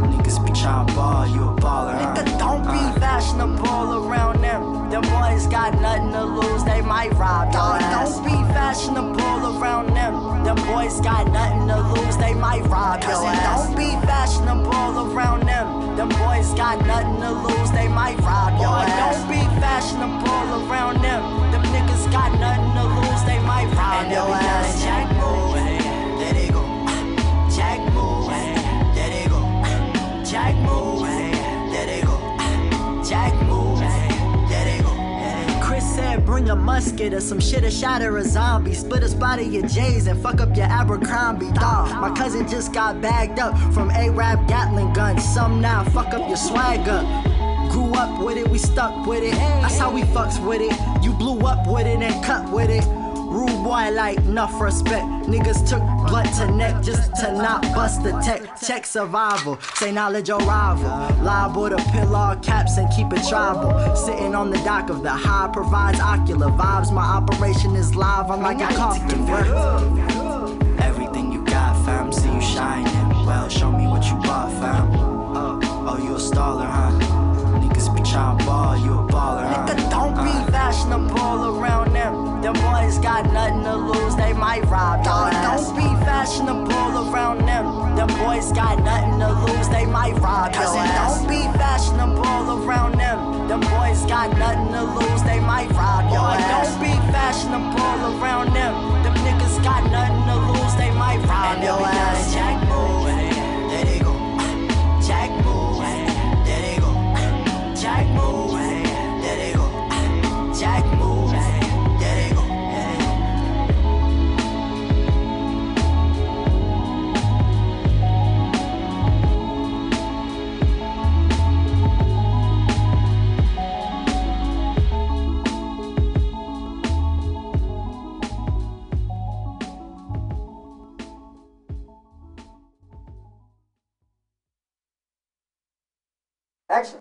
Niggas be trying to ball, you a baller, huh? Nigga, don't be fashionable around them. Them boys got nothing to lose, they might rob your ass. Don't be fashionable around them. Them boys got nothing to lose, they might rob your ass. Don't be fashionable around them. Them boys got nothing to lose, they might rob your ass. Don't be fashionable around them. Them niggas got nothing to lose, they might rob your ass. Jack move, there they go. Jack move, there they go. Jack moves, there they go. Jack moves, there they go. Chris said bring a musket or some shit, a shot or a zombie. Split a spot of your J's and fuck up your Abercrombie, dawg. My cousin just got bagged up from A-Rap Gatling guns. Some now fuck up your swagger. Grew up with it, we stuck with it. That's how we fucks with it. You blew up with it and cut with it. Rude boy like enough respect. Niggas took blood to neck just to not bust the tech. Check survival, say knowledge or rival. Liable to peel all caps and keep it tribal. Sitting on the dock of the high provides ocular vibes. My operation is live, I'm like a coffin. Everything you got, fam, see you shining. Well, show me what you bought, fam. Oh, you a staller, huh? Niggas be trying to ball, you a baller, huh? Nigga, don't be uh. fashionable around them. Them boys got nothing to lose, they might rob your ass. Don't be fashionable around them. Them boys got nothing to lose, they might rob your ass. Don't be fashionable around them. Them boys got nothing to lose, they might rob your ass. Don't be fashionable around them. Them niggas got nothing to lose, they might rob your ass. Jack move, there they go. Jack move, there they go. Jack moves, there they go. Jack moves, there they go. Action.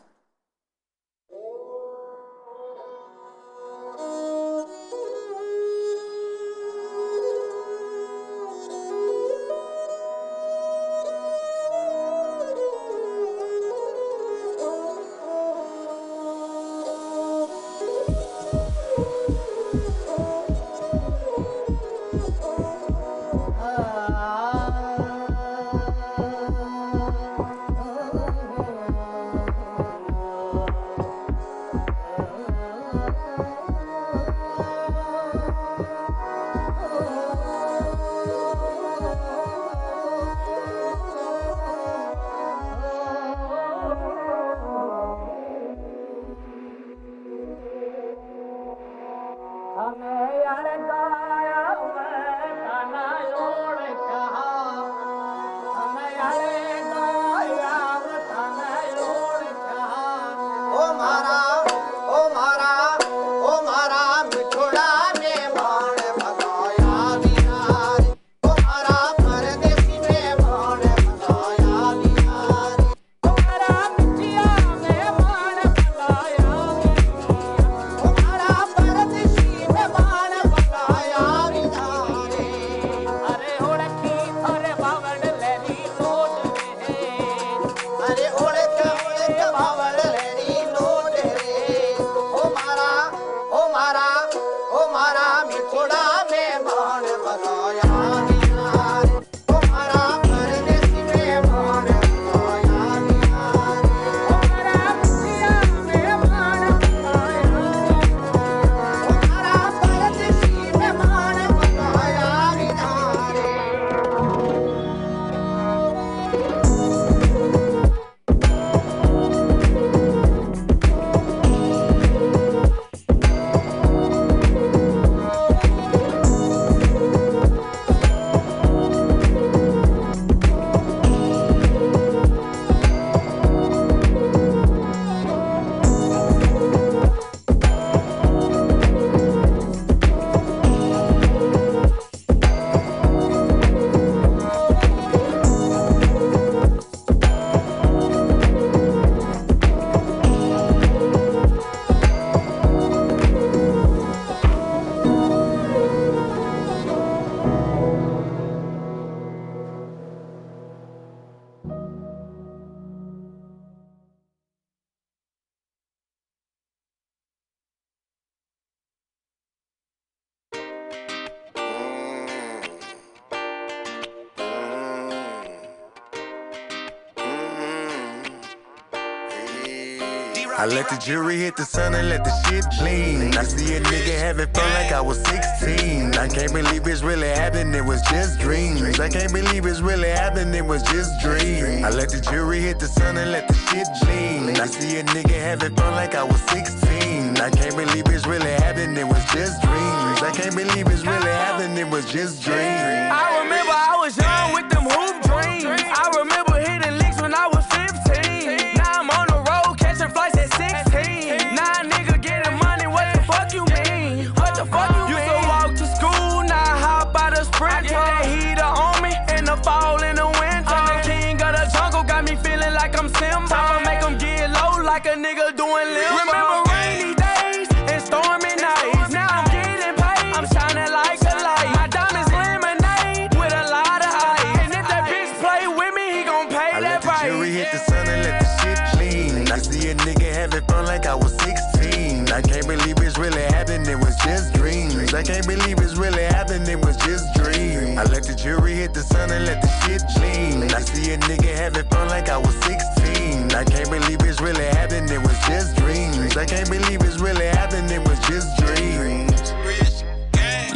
I let the jury hit the sun and let the shit bleed. I see a nigga having fun like I was sixteen. I can't believe it's really happening, it was just dreams. I can't believe it's really happening, it was just dreams. I let the jury hit the sun and let the shit bleed. I see a nigga having fun like I was sixteen. I can't believe it's really happening, it was just dreams. I can't believe it's really happening, it was just dreams. I remember I was young with them hoop dreams. I remember hitting licks when I was fifteen. Now I'm on the road catching flights at sixteen. Now a nigga getting money, what the fuck you mean? What the fuck you mean? Used to walk to school, now I hop out a sprint. Get that heater on me in the fall and the winter. I'm the king of the jungle, got me feeling like I'm Simba. I'ma make them get low like a nigga doing limbo. Remember rainy days and stormy nights. Now I'm getting paid, I'm shining like a light. My diamonds lemonade with a lot of ice. And if that bitch play with me, he gon' pay I that price. I let the jury hit the sun and let the shit bleed. I see a nigga having fun like I was sixteen. I can't believe it's really happening, it was just dreams. I can't believe it's really happening, it was just dreams. I let the jury hit the sun and let the shit bleed. I see a nigga having fun like I was sixteen. I can't believe it's really happening, it was just dreams. I can't believe it's really happening, it was just dreams.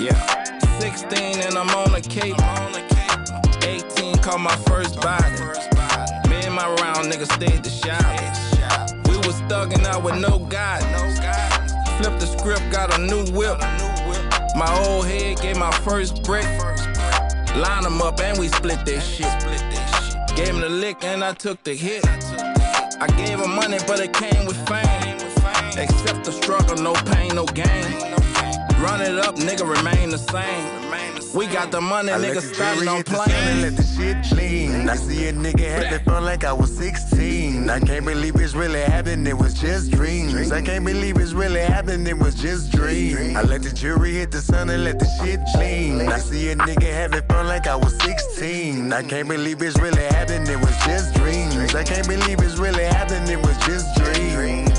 Yeah. sixteen and I'm on a cape. eighteen caught my first body. Me and my round niggas stayed the shop. We was thugging out with no guidance. Flipped the script, got a new whip. My old head gave my first brick. Line them up and we split that shit. Gave him the lick and I took the hit. I gave him money but it came with fame. Except the struggle, no pain, no gain. Run it up, nigga, remain the same. We got the money, I nigga, started on playing. I let the shit lean. I see a nigga having fun like I was sixteen. I can't believe it's really happening, it was just dreams. I can't believe it's really happening, it was just dreams. I let the jury hit the sun and let the shit lean. I see a nigga having fun like I was sixteen. I can't believe it's really happening, it was just dreams. I can't believe it's really happening, it was just dreams.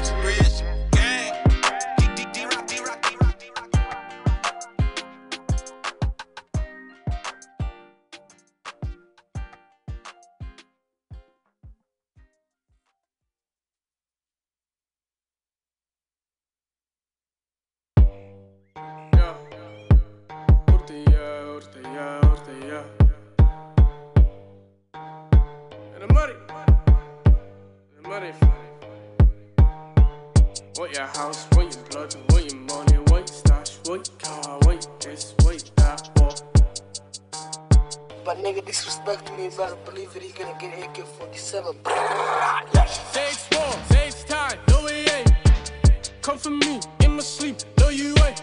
What your house, what your blood, what your money, what your stash, what your car, what your this, what your that, what? But nigga disrespect me, better believe it, he gonna get A K forty-seven. Takes war, takes time, no it ain't. Come for me, in my sleep, no you ain't.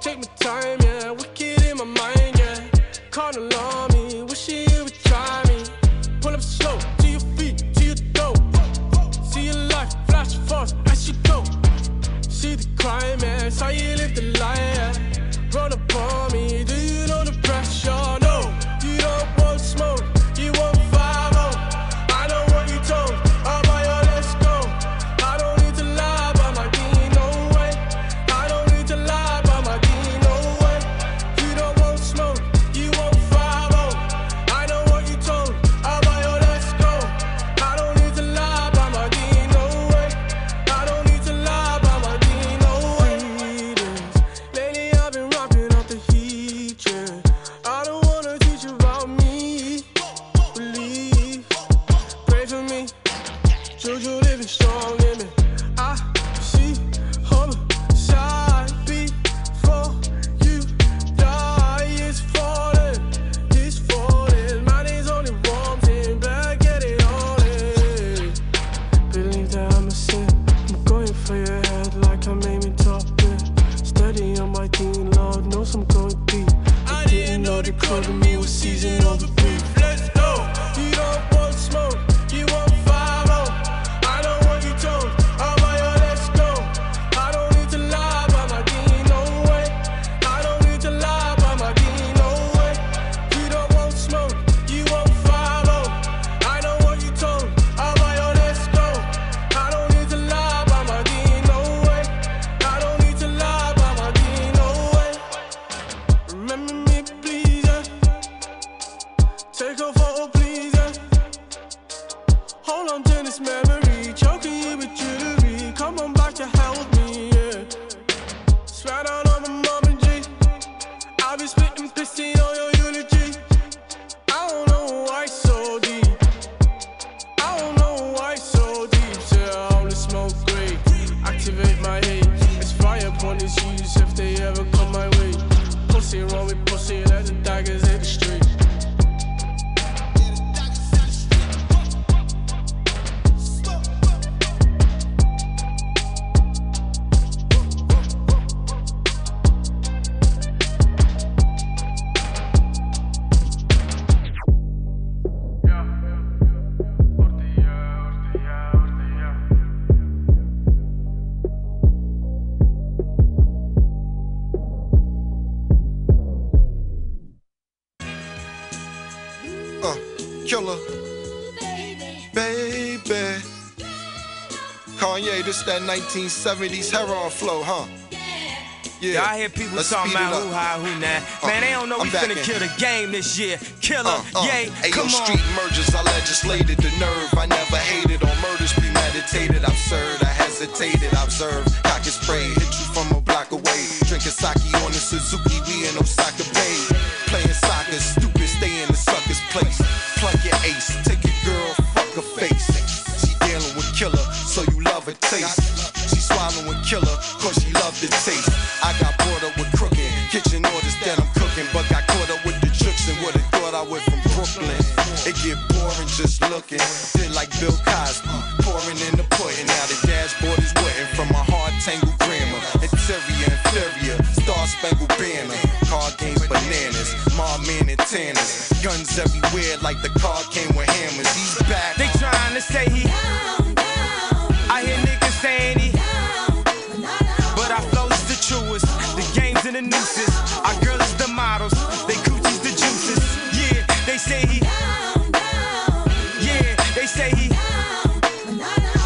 Take my time, yeah, wicked in my mind, yeah. Caught alarm me, wish he would try me. Pull up slow, to your feet, to your toe. See your life, flash fast, as you go. See the crime, man, saw you live the life, yeah. Run up on me, do you know the pressure? No, you don't want smoke, you want five oh. I know what you told, I'm like, oh, let's go. I don't need to lie about my D, no way. I don't need to lie about my D, no way. You don't want smoke, you want five oh. I know what you told, I'm like, oh, let's go. I don't need to lie about my D, no way. I don't need to lie about my D, no way. Lately I've been rapping out the heat, yeah. I don't wanna teach you about me. Believe, pray for me. Juju living strong in me. I see homicide before you die. It's falling, it's falling. My name's only warmed in, better get it all in. Believe that I'm a sin. I'm going for your head like I made me top it. Steady on my team, Lord knows I'm going deep. I didn't know the code of me was season over beef. Let's go. You don't want smoke, you want five oh. I know what you told, I'm like, oh, let's go. I don't need to lie about my D, no way. I don't need to lie about my D, no way. You don't want smoke, you want five oh. I know what you told, I'm like, oh, let's go. I don't need to lie about my D, no way. I don't need to lie about my D, no way. Remember me, please, yeah. Take pussy, roll with pussy, let the daggers hit the street. That nineteen seventies heroin flow, huh? Yeah, I hear people Let's talking about who high, who now. Uh, Man, they don't know I'm we finna in. kill the game this year. Killer, uh, uh. yay, Ayo, come on. Street mergers, I legislated the nerve. I never hated on murders, premeditated. Absurd, I hesitated, observed. Cock is prey, hit you from a block away. Drinking sake on the Suzuki, we in Osaka Bay. Playing soccer, stupid, stay in the sucker's place. Pluck your ace, take your girl, fuck her face. She dealing with killer, so you love her taste. She swallowing killer, cause she loved the taste. I got bored up with crooked kitchen orders that I'm cooking, but got caught up with the jukes and would've thought I was from Brooklyn. It get boring just looking, did like Bill Cosby, pouring in the pudding. Now the dashboard is wetting from my hard tangled grammar. Interior, inferior, star spangled banner. Card games, bananas, mob men and tanners. Guns everywhere like the car came with hammers. He's back. They trying to say he the nooses, our girls is the models, they coochies the juices, yeah, they say he, yeah, they say he,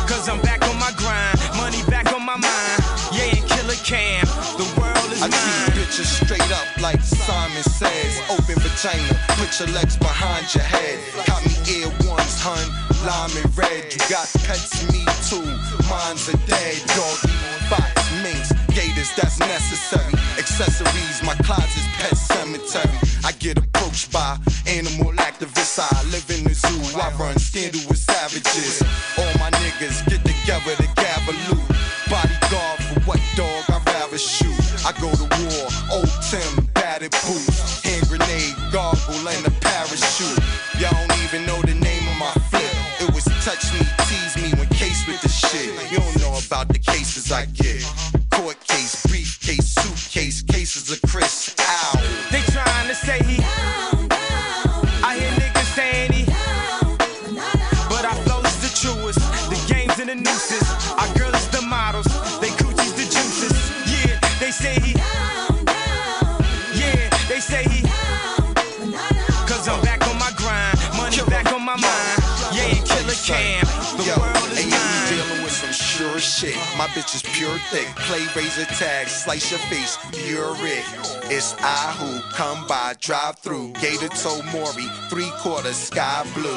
cause I'm back on my grind, money back on my mind, yeah, and killer cam, the world is I mine. I keep bitches straight up like Simon says, open vagina, put your legs behind your head, got me ear ones, hun, lime and red, you got pets, me too, mine's a dead doggy, fox, minx, gators, that's necessary. Accessories, my closet's pet cemetery. I get approached by animal activists. I live in the zoo, I run scandal with savages. All my niggas get together to gather loot. Bodyguard for what, dog? I'd rather shoot. I go to war, old Tim, batted boots. Hand grenade, gargle, and a parachute. Y'all don't even know the name of my flip. It was touch me, tease me, when case with the shit. You don't know about the cases I get. Court case, briefcase, suitcase, cases of Chris. Ow. They trying to say he down, down. I hear niggas saying he down, but our flow is the truest. The game's in the nooses. Our girl is the models. They coochies the juices. Yeah, they say he down, down. Yeah, they say he down, down. Cause I'm back on my grind. Money Kill back on my yo, mind. Yeah, and killer cam. The yo, world is mine. Dealing with some sure shit. My bitch is pure thick. Play razor tag, slice your face, you're it. It's I who come by, drive through. Gator toe Maury, three quarters sky blue.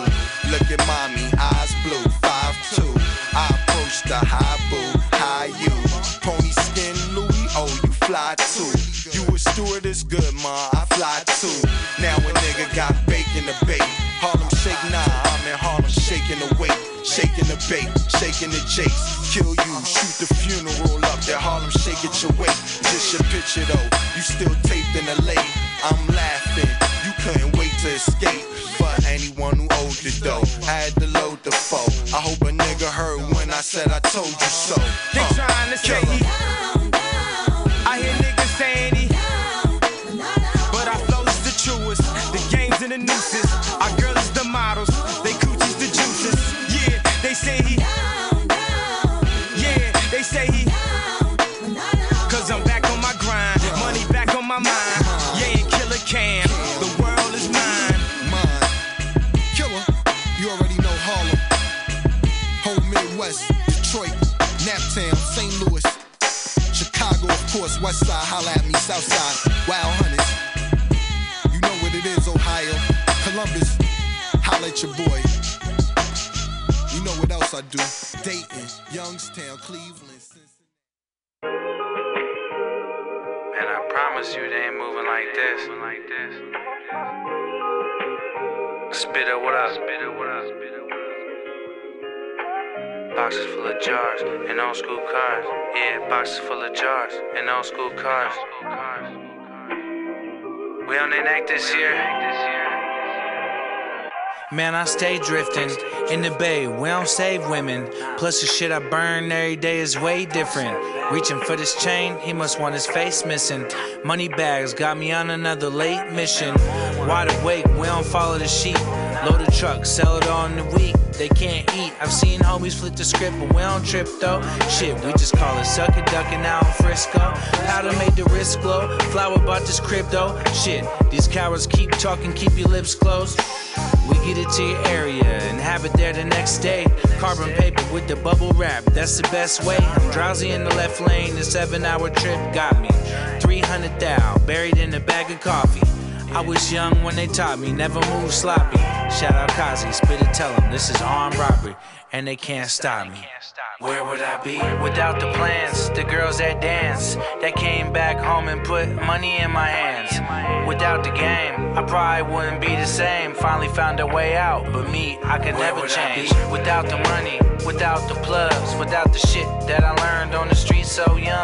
Look at mommy, eyes blue, five two. I approach the high boo, high you. Pony skin Louis, oh you fly too. You a stewardess, good ma, I fly too. Now a nigga got bacon to bake. Harlem shake, nah, I'm in Harlem shaking the weight. Shaking the bait, shaking the jakes. Kill you, shoot the funeral up. That Harlem shake at your weight. Just your picture though, you still taped in the late. I'm laughing, you couldn't wait to escape. But anyone who owed the dough, I had to load the foe. I hope a nigga heard when I said I told you so. They uh, trying to say he down, down. I hear niggas saying he down, down. But our flow is the truest. The game's in the nooses. Our girl is the models. They coochies the juices. They say he down, down. Yeah, they say he down, down. Cause I'm back on my grind, money back on my mind. Yeah, and killer cam, the world is mine. Mine, killer, you already know Harlem. Whole Midwest, Detroit, Naptown, Saint Louis, Chicago, of course, West Side, holla at me, South Side, Wild Hunters. You know what it is, Ohio, Columbus, holla at your boy. You know what else I do? Dayton, Youngstown, Cleveland, Cincinnati. Man, I promise you they ain't moving like this. Like this. Spit up, what up? Spit up, what up? Boxes full of jars and old school cars. Yeah, boxes full of jars and old school cars. We on their neck this year. Man, I stay drifting in the bay. We don't save women. Plus the shit I burn every day is way different. Reaching for this chain, he must want his face missing. Money bags got me on another late mission. Wide awake, we don't follow the sheep. Load a truck, sell it on the week. They can't eat. I've seen homies flip the script, but we don't trip though. Shit, we just call it suck it, duck it now in Frisco. Powder made the wrist glow. Flower bought this crypto. Shit, these cowards keep talking, keep your lips closed. We get it to your area and have it there the next day. Carbon paper with the bubble wrap, that's the best way. I'm drowsy in the left lane, the seven hour trip got me. three hundred thou, buried in a bag of coffee. I was young when they taught me, never move sloppy. Shout out Kazi, spit it, tell them this is armed robbery. And they can't stop me. Where would I be without the plans? The girls that dance, that came back home and put money in my hands. Without the game, I probably wouldn't be the same. Finally found a way out, but me, I could never change. Without the money, without the plugs, without the shit that I learned on the street so young.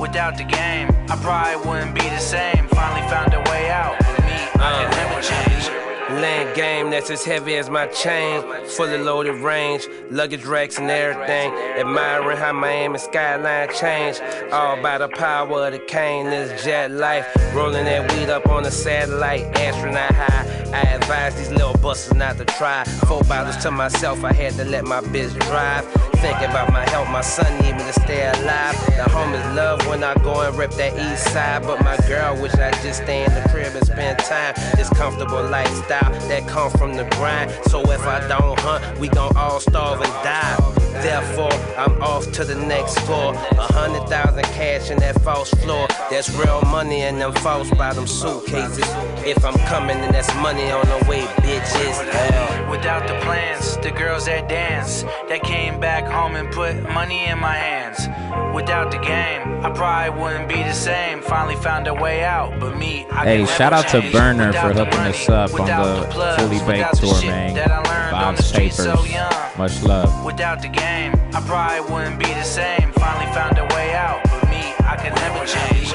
Without the game, I probably wouldn't be the same. Finally found a way out, but me, I could never change. Land game that's as heavy as my chain. Fully loaded range, luggage racks and everything. Admiring how Miami skyline changed. All by the power of the cane, this jet life. Rolling that weed up on a satellite, astronaut high. I advise these little busters not to try. Four bottles to myself, I had to let my bitch drive. Thinking about my health, my son need me to stay alive. The homies love when I go and rip that east side. But my girl wish I just stay in the crib and spend time. This comfortable lifestyle that come from the grind. So if I don't hunt, we gon' all starve and die. Therefore, I'm off to the next floor. A hundred thousand cash in that false floor. That's real money in them false bottom suitcases. If I'm coming, then that's money on the way, bitches. uh. Without the plans, the girls that dance, that came back home and put money in my hands. Without the game, I probably wouldn't be the same. Finally found a way out, but me, I hey, shout out to Burner for hooking us up on the Fully Baked tour, man. Bob's Papers, much love. Without the game, I probably wouldn't be the same. Finally found a way out, but me, I could never change.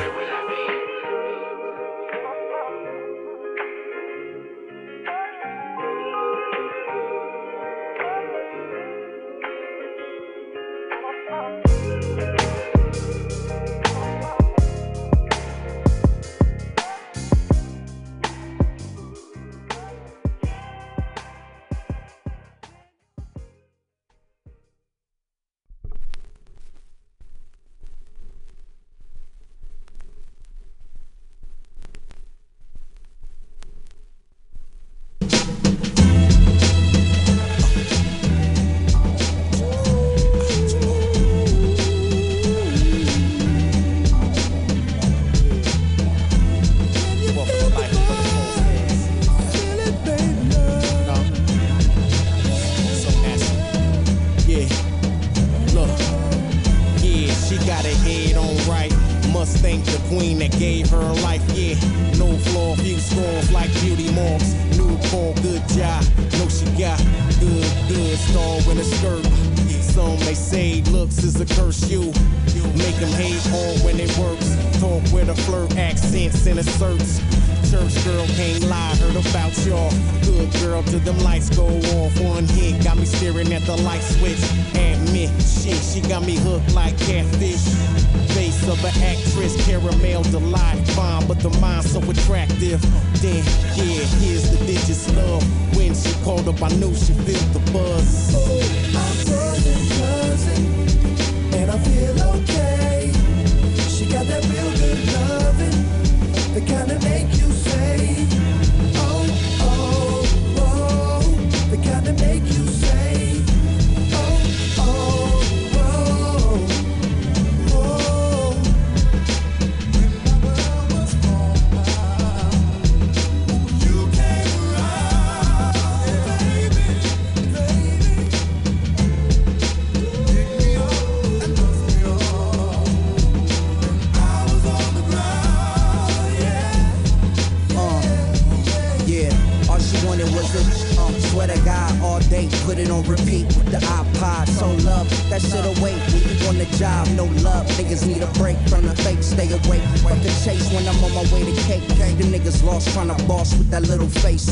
she wanted was a um, sweater guy all day, put it on repeat. The iPod, so love, that shit'll wait. When you on the job, no love. Niggas need a break from the fake, stay awake. Fuck the chase when I'm on my way to cake. Them niggas lost trying to boss with that little face.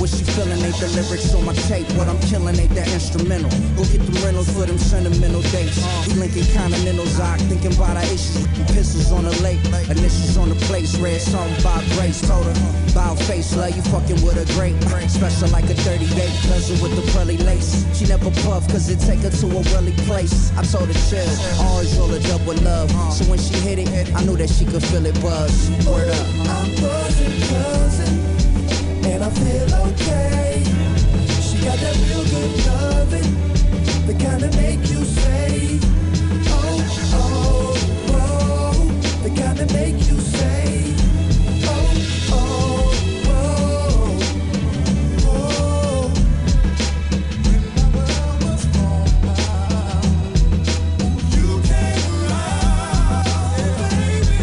What she feeling ain't the lyrics on my tape. What I'm killing ain't that instrumental. Go get the rentals for them sentimental dates. We linking continentals, I thinking about our issues. Pistols on the lake, initials on the place. Read something about grace, told her about face. Love you fucking with a great, special like a thirty-eight cousin with the pearly lace. She never puff cause it take her to a really place. I told her chill, orange roll a double love. So when she hit it, I knew that she could feel it buzz. Word up. I'm buzzing, buzzing. And I feel okay. She got that real good loving, the kind that make you say, oh, oh, oh, the kind that make you say, oh, oh, oh, oh. When my world was gone, you came around, oh, baby, baby.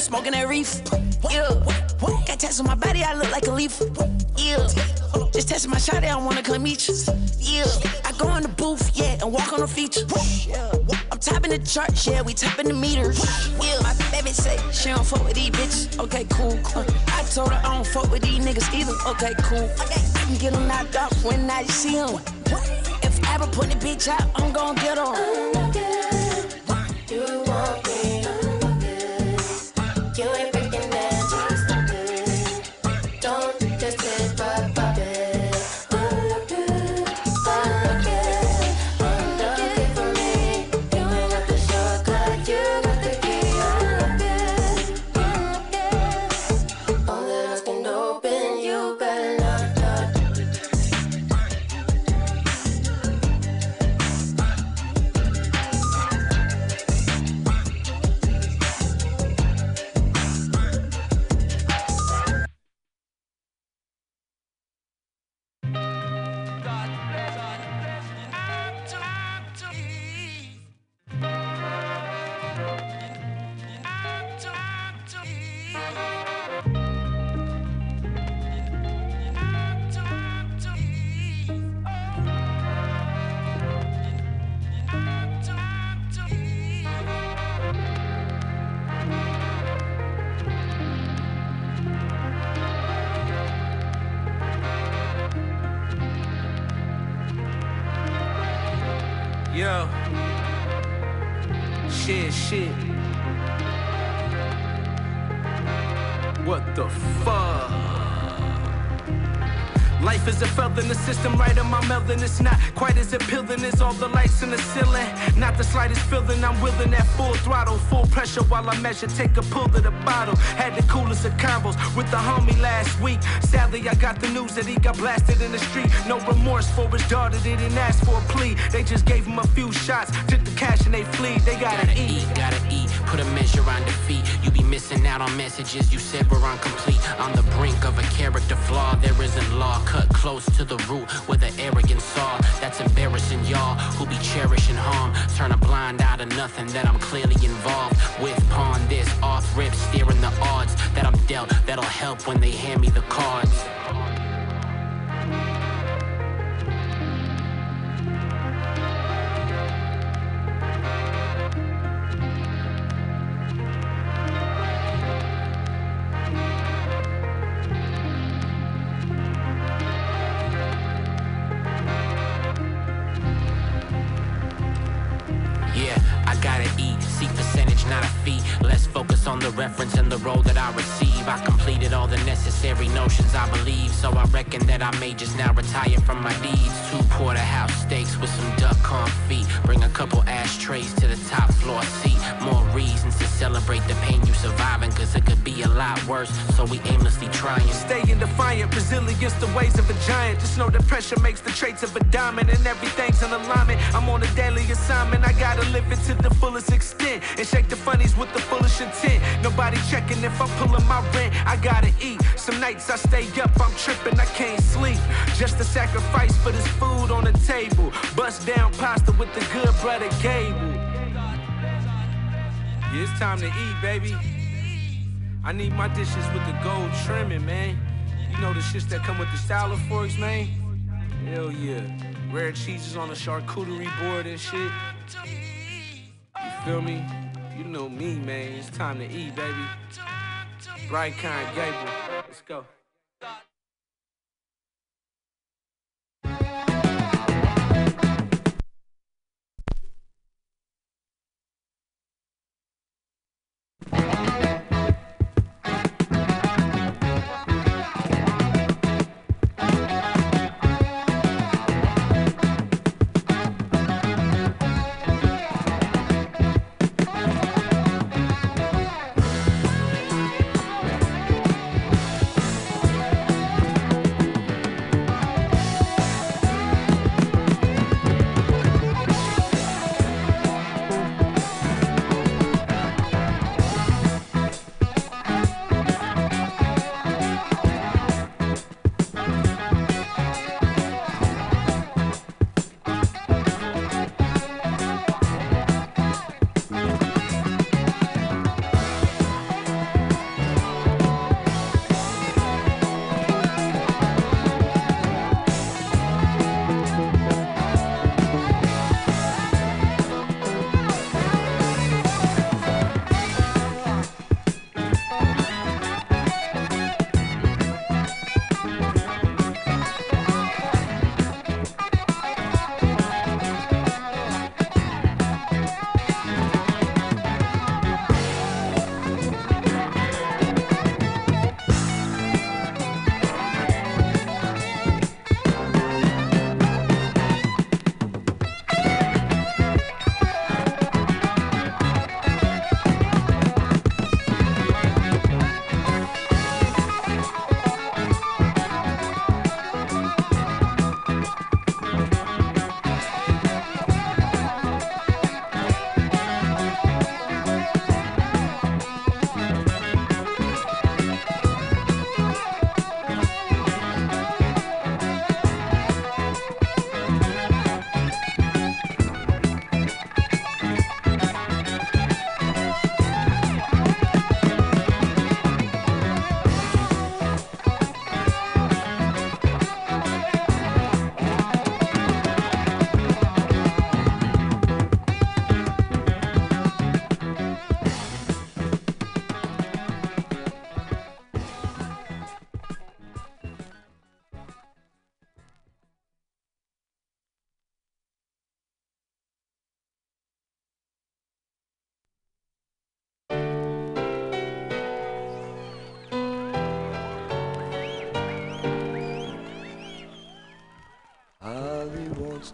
Smoking that reef, yeah. Got tats on my body, I look like a leaf, yeah. Just testing my shot, they don't wanna come meet you. Yeah, I go in the booth, yeah, and walk on the feature. Yeah. I'm topping the charts, yeah, we topping the meters. Yeah, my baby say she don't fuck with these bitches. Okay, cool. Uh, I told her I don't fuck with these niggas either. Okay, cool. I can get them knocked off when I see them. If I ever put the bitch out, I'm gon' get on. I'm not good. You want me? I'm not good. You ain't breaking that. Just not good. Don't just sit by pop it. I'm not good. I'm not good. I'm not good for me. You ain't got the shortcut. You got the key. I'm not good. I'm not good. All the doors can open. You better not. It's not quite as appealing as all the lights in the ceiling. Not the slightest feeling, I'm willing at full throttle. Full pressure while I measure, take a pull of the bottle. Had the coolest of combos with the homie last week. Sadly, I got the news that he got blasted in the street. No remorse for his daughter, they didn't ask for a plea. They just gave him a few shots, took the cash and they fleed. They gotta, gotta eat. eat, gotta eat, put a measure on defeat. You be missing out on messages you said were incomplete. On the brink of a character flaw, there isn't law. Cut close to the root where the arrogance saw. That's embarrassing, y'all who be cherishing harm. Turn a blind eye to nothing that I'm clearly involved with. Pawn this, off rip, steering the odds that I'm dealt. That'll help when they hand me the cards. Reference in the role that I receive. I completed all the necessary notions, I believe. So I reckon that I may just now retire from my deeds. Two porterhouse steaks with some duck confit. Bring a couple ashtrays to the top floor seat. More reasons to celebrate the pain you surviving, cause it could be a lot worse, so we aimlessly trying. Staying defiant, resilience the ways of a giant. Just know that pressure makes the traits of a diamond, and everything's in alignment. I'm on a daily assignment, I gotta live it to the fullest extent, and shake the funnies with the fullest intent. No Nobody checking if I'm pulling my rent. I gotta eat. Some nights I stay up, I'm tripping, I can't sleep. Just to sacrifice for this food on the table. Bust down pasta with the good brother Gable. Yeah, it's time to eat, baby. I need my dishes with the gold trimming, man. You know the shits that come with the style of forks, man. Hell yeah. Rare cheeses on a charcuterie board and shit. You feel me? You know me, man. It's time to eat, baby. Right kind, Gable. Let's go.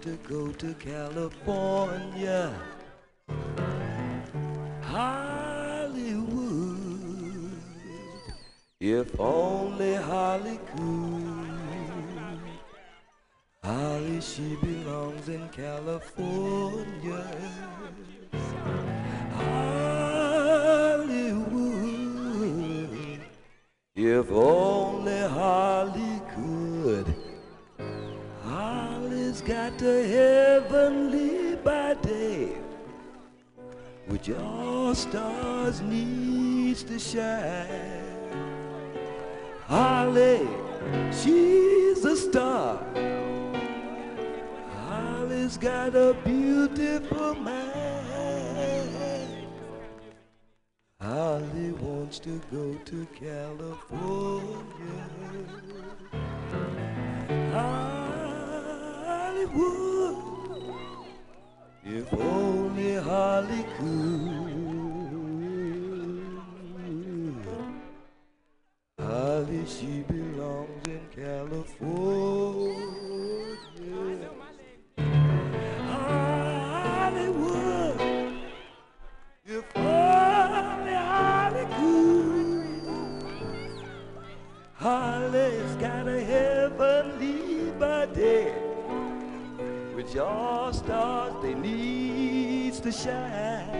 used to go to California, Hollywood, if only Holly could. Holly, she belongs in California, Hollywood, if only Holly could. Holly's got a heavenly body which all stars needs to shine. Holly, she's a star. Holly's got a beautiful mind. Holly wants to go to California, Hollywood, if only Holly could. Holly, she belongs in California, Hollywood, if only Holly could. Holly's got a heavenly body which all stars they needs to shine.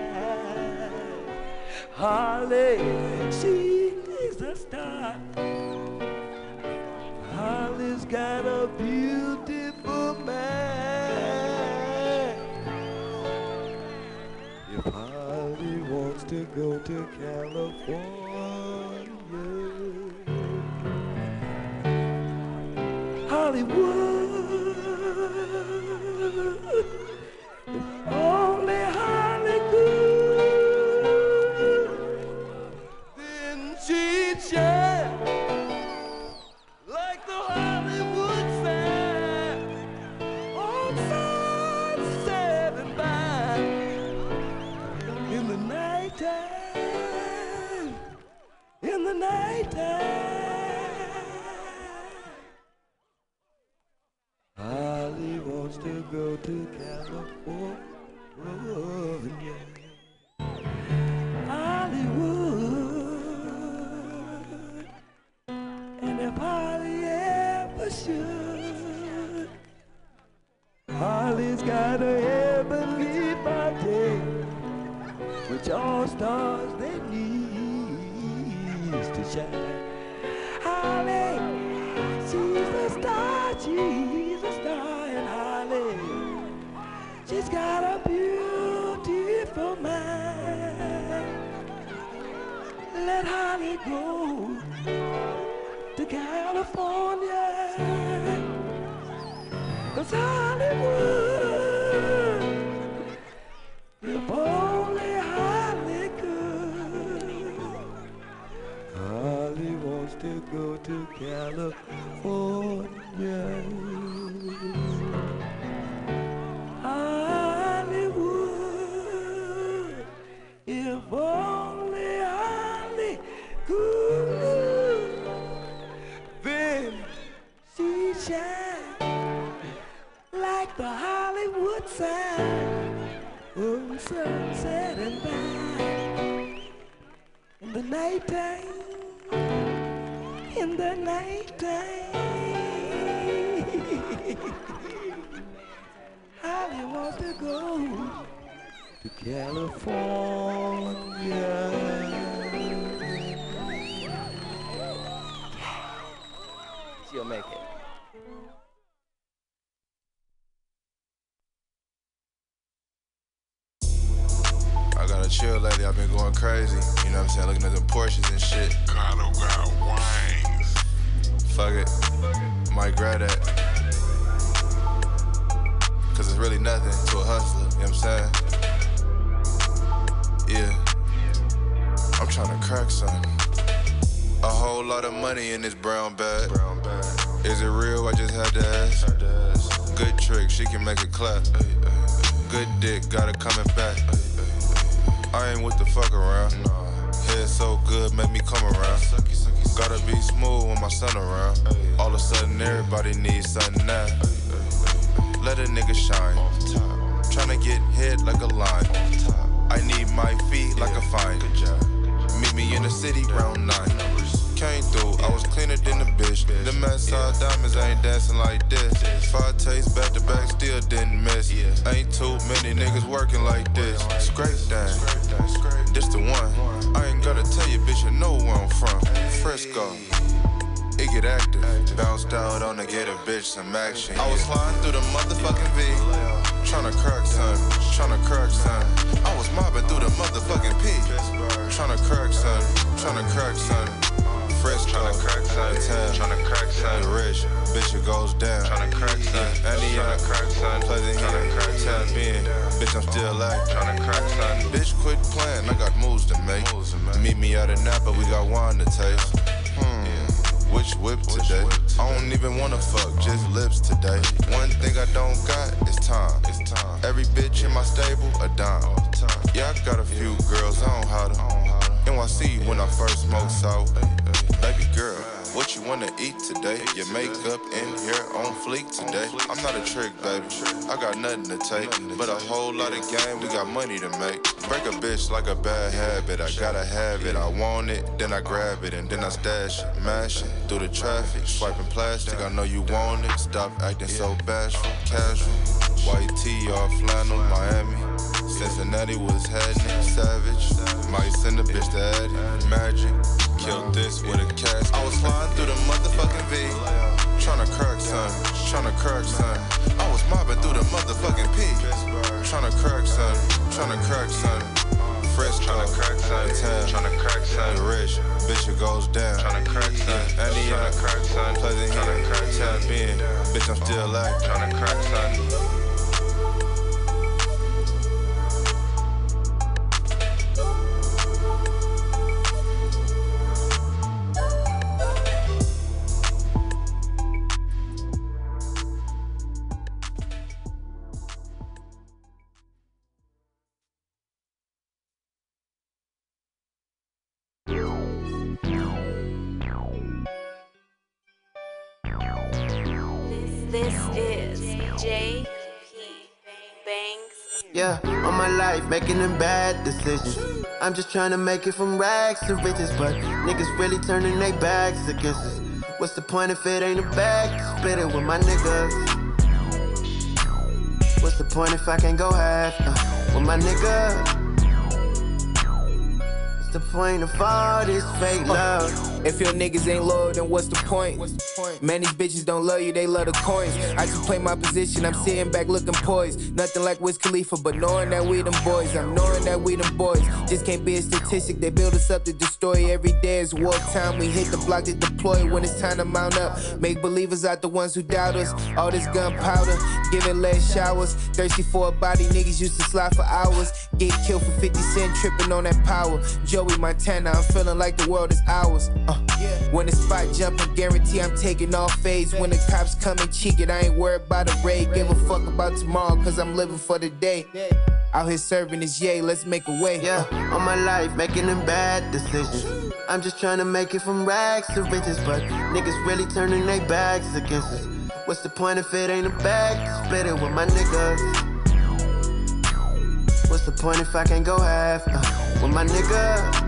Holly, she's a star. Holly's got a beautiful mind. If Holly wants to go to California, Hollywood, only Holly could. Then she'd shine like the Hollywood sign on sunset and by. In the nighttime, in the nighttime, Holly wants to go to California, Hollywood, and if Holly ever should, Holly's got a heavenly body which all stars they need to shine. Holly, she's a star, she's She's got a beautiful mind. Let Holly go to California, 'cause Hollywood, if only Holly could. Holly wants to go to California, Hollywood, if only Holly could. Then she shines like the Hollywood sign on sunset and night. In the nighttime, in the nighttime. Holly wants to go to California. She'll make it. I got a chill lately. I've been going crazy. You know what I'm saying? Looking at the Porsches and shit. God, I got wings. Fuck it. Fuck it. Might grab that. 'Cause it's really nothing to a hustler, you know what I'm saying? Yeah, I'm trying to crack something. A whole lot of money in this brown bag. Is it real? I just had to ask. Good trick, she can make a clap. Good dick, got it coming back. I ain't with the fuck around. Head so good, make me come around. Gotta be smooth when my son around. All of a sudden, everybody needs something now. let a nigga shine. Tryna get hit like a line. I need my feet like a fine. Meet me in the city round nine. Came through, I was cleaner than the bitch. The mess all diamonds, I ain't dancing like this. Five takes back to back, still didn't miss. Ain't too many niggas working like this. Scrape down, this the one. I ain't gotta tell you, bitch, you know where I'm from. Frisco, it get active. Bounced out on to get a bitch some action. I was flying through the motherfucking V. Tryna crack son, tryna crack son. I was mobbing through the motherfucking P. Tryna crack son, tryna crack son. Tryna crack son, tryna crack son. The rich bitch, it goes down. Tryna crack son, tryna crack son. Tryna crack son, bitch, I'm still acting. Tryna crack son, bitch, quit playing. I got moves to make. Meet me out in Napa, we got wine to taste. Hmm, which whip today? I don't even wanna fuck, just lips today. One thing I don't got is time. Every bitch in my stable a dime. Yeah, I got a few girls, I don't hide them. N Y C when I first smoked south. Baby girl, what you wanna eat today? Your makeup in here on fleek today. I'm not a trick, baby. I got nothing to take, but a whole lot of game. We got money to make. Break a bitch like a bad habit. I gotta have it. I want it, then I grab it, and then I stash it. Mash it through the traffic, swiping plastic. I know you want it. Stop acting so bashful, casual. White tee or flannel, Miami. Cincinnati was heading savage. Might send a bitch to Eddie. Magic. Killed this with a cash. I was flying through the motherfucking V. Tryna crack son. Tryna crack son. I was mobbing through the motherfucking P. Tryna crack son. Tryna crack son. Fresh tryna crack son. Tryna crack son. Rich bitch, it goes down. Tryna crack son. Tryna crack son. Tryna crack son. Bitch, I'm still acting. Tryna crack son. Making them bad decisions. I'm just trying to make it from rags to riches, but niggas really turning their backs against us. What's the point if it ain't a bag to split it with my niggas? What's the point if I can't go half uh, with my niggas? What's the point of all this fake love? If your niggas ain't loyal, then what's the point? Man, these bitches don't love you, they love the coins. I just play my position, I'm sitting back looking poised. Nothing like Wiz Khalifa, but knowing that we them boys. I'm knowing that we them boys. Just can't be a statistic, they build us up to destroy. Every day is war time, we hit the block to deploy. When it's time to mount up, make believers out the ones who doubt us. All this gunpowder, giving less showers. Thirsty for a body, niggas used to slide for hours. Get killed for fifty cent, tripping on that power. Joey Montana, I'm feeling like the world is ours. Uh, When the spot jumping, guarantee I'm taking all fades. When the cops come and cheek it, I ain't worried about a raid. Give a fuck about tomorrow, cause I'm living for the day. Out here serving this yay, let's make a way. Yeah, all my life making them bad decisions. I'm just trying to make it from rags to riches, but niggas really turning their backs against us. What's the point if it ain't a bag? Split it with my niggas. What's the point if I can't go half uh, with my niggas?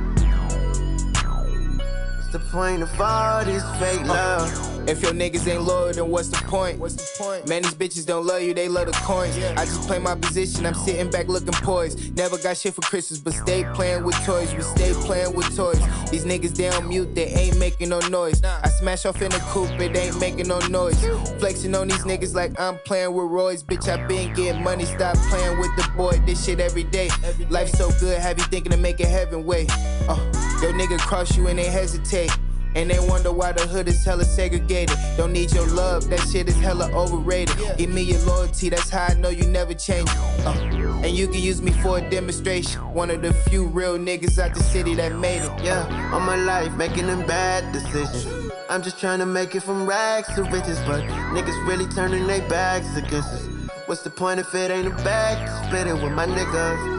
The point of all this fake love. If your niggas ain't loyal, then what's the point? What's the point? Man, these bitches don't love you, they love the coins. Yeah. I just play my position, I'm sitting back looking poised. Never got shit for Christmas, but stay playing with toys. We stay playing with toys. These niggas, they on mute, they ain't making no noise. I smash off in the coupe, it ain't making no noise. Flexing on these niggas like I'm playing with Roy's. Bitch, I been getting money, stop playing with the boy. This shit every day. Life so good, have you thinking to make it heaven way? Uh. Your nigga cross you and they hesitate, and they wonder why the hood is hella segregated. Don't need your love, that shit is hella overrated. Give me your loyalty, that's how I know you never change. Uh, and you can use me for a demonstration. One of the few real niggas out the city that made it. Yeah, all my life making them bad decisions. I'm just trying to make it from rags to riches, but niggas really turning their backs against us. What's the point if it ain't a bag? Split it with my niggas.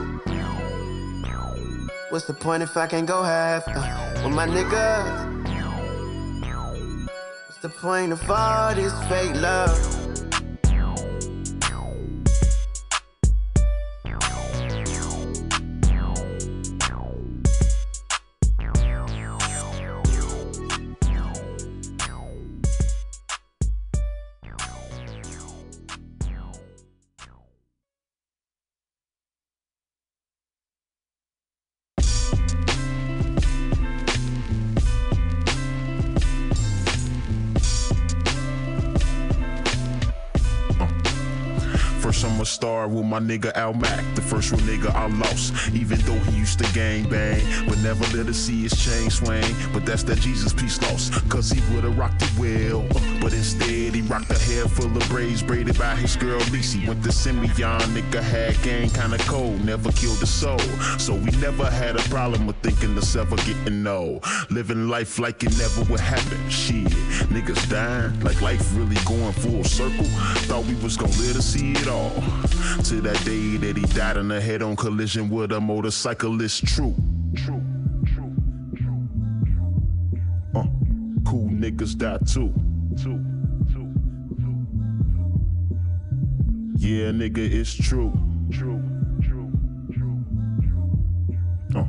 What's the point if I can't go half uh, with my niggas? What's the point of all this fake love? I'm a star with my nigga Al Mac, the first real nigga I lost, even though he used to gangbang. But never let her see his chain swing, but that's that Jesus piece lost, cause he would've rocked it well. But instead he rocked a hair full of braids braided by his girl Lisi. Went to Simeon, nigga had gang kinda cold, never killed a soul. So we never had a problem with thinking us ever getting old. Living life like it never would happen, shit. Niggas dying, like life really going full circle. Thought we was gonna live to see it all, till that day that he died in a head-on collision with a motorcyclist. True, true, true, true, true. Uh, cool niggas die too. Too, too, too. Yeah, nigga, it's true. True, true, true, true. Uh,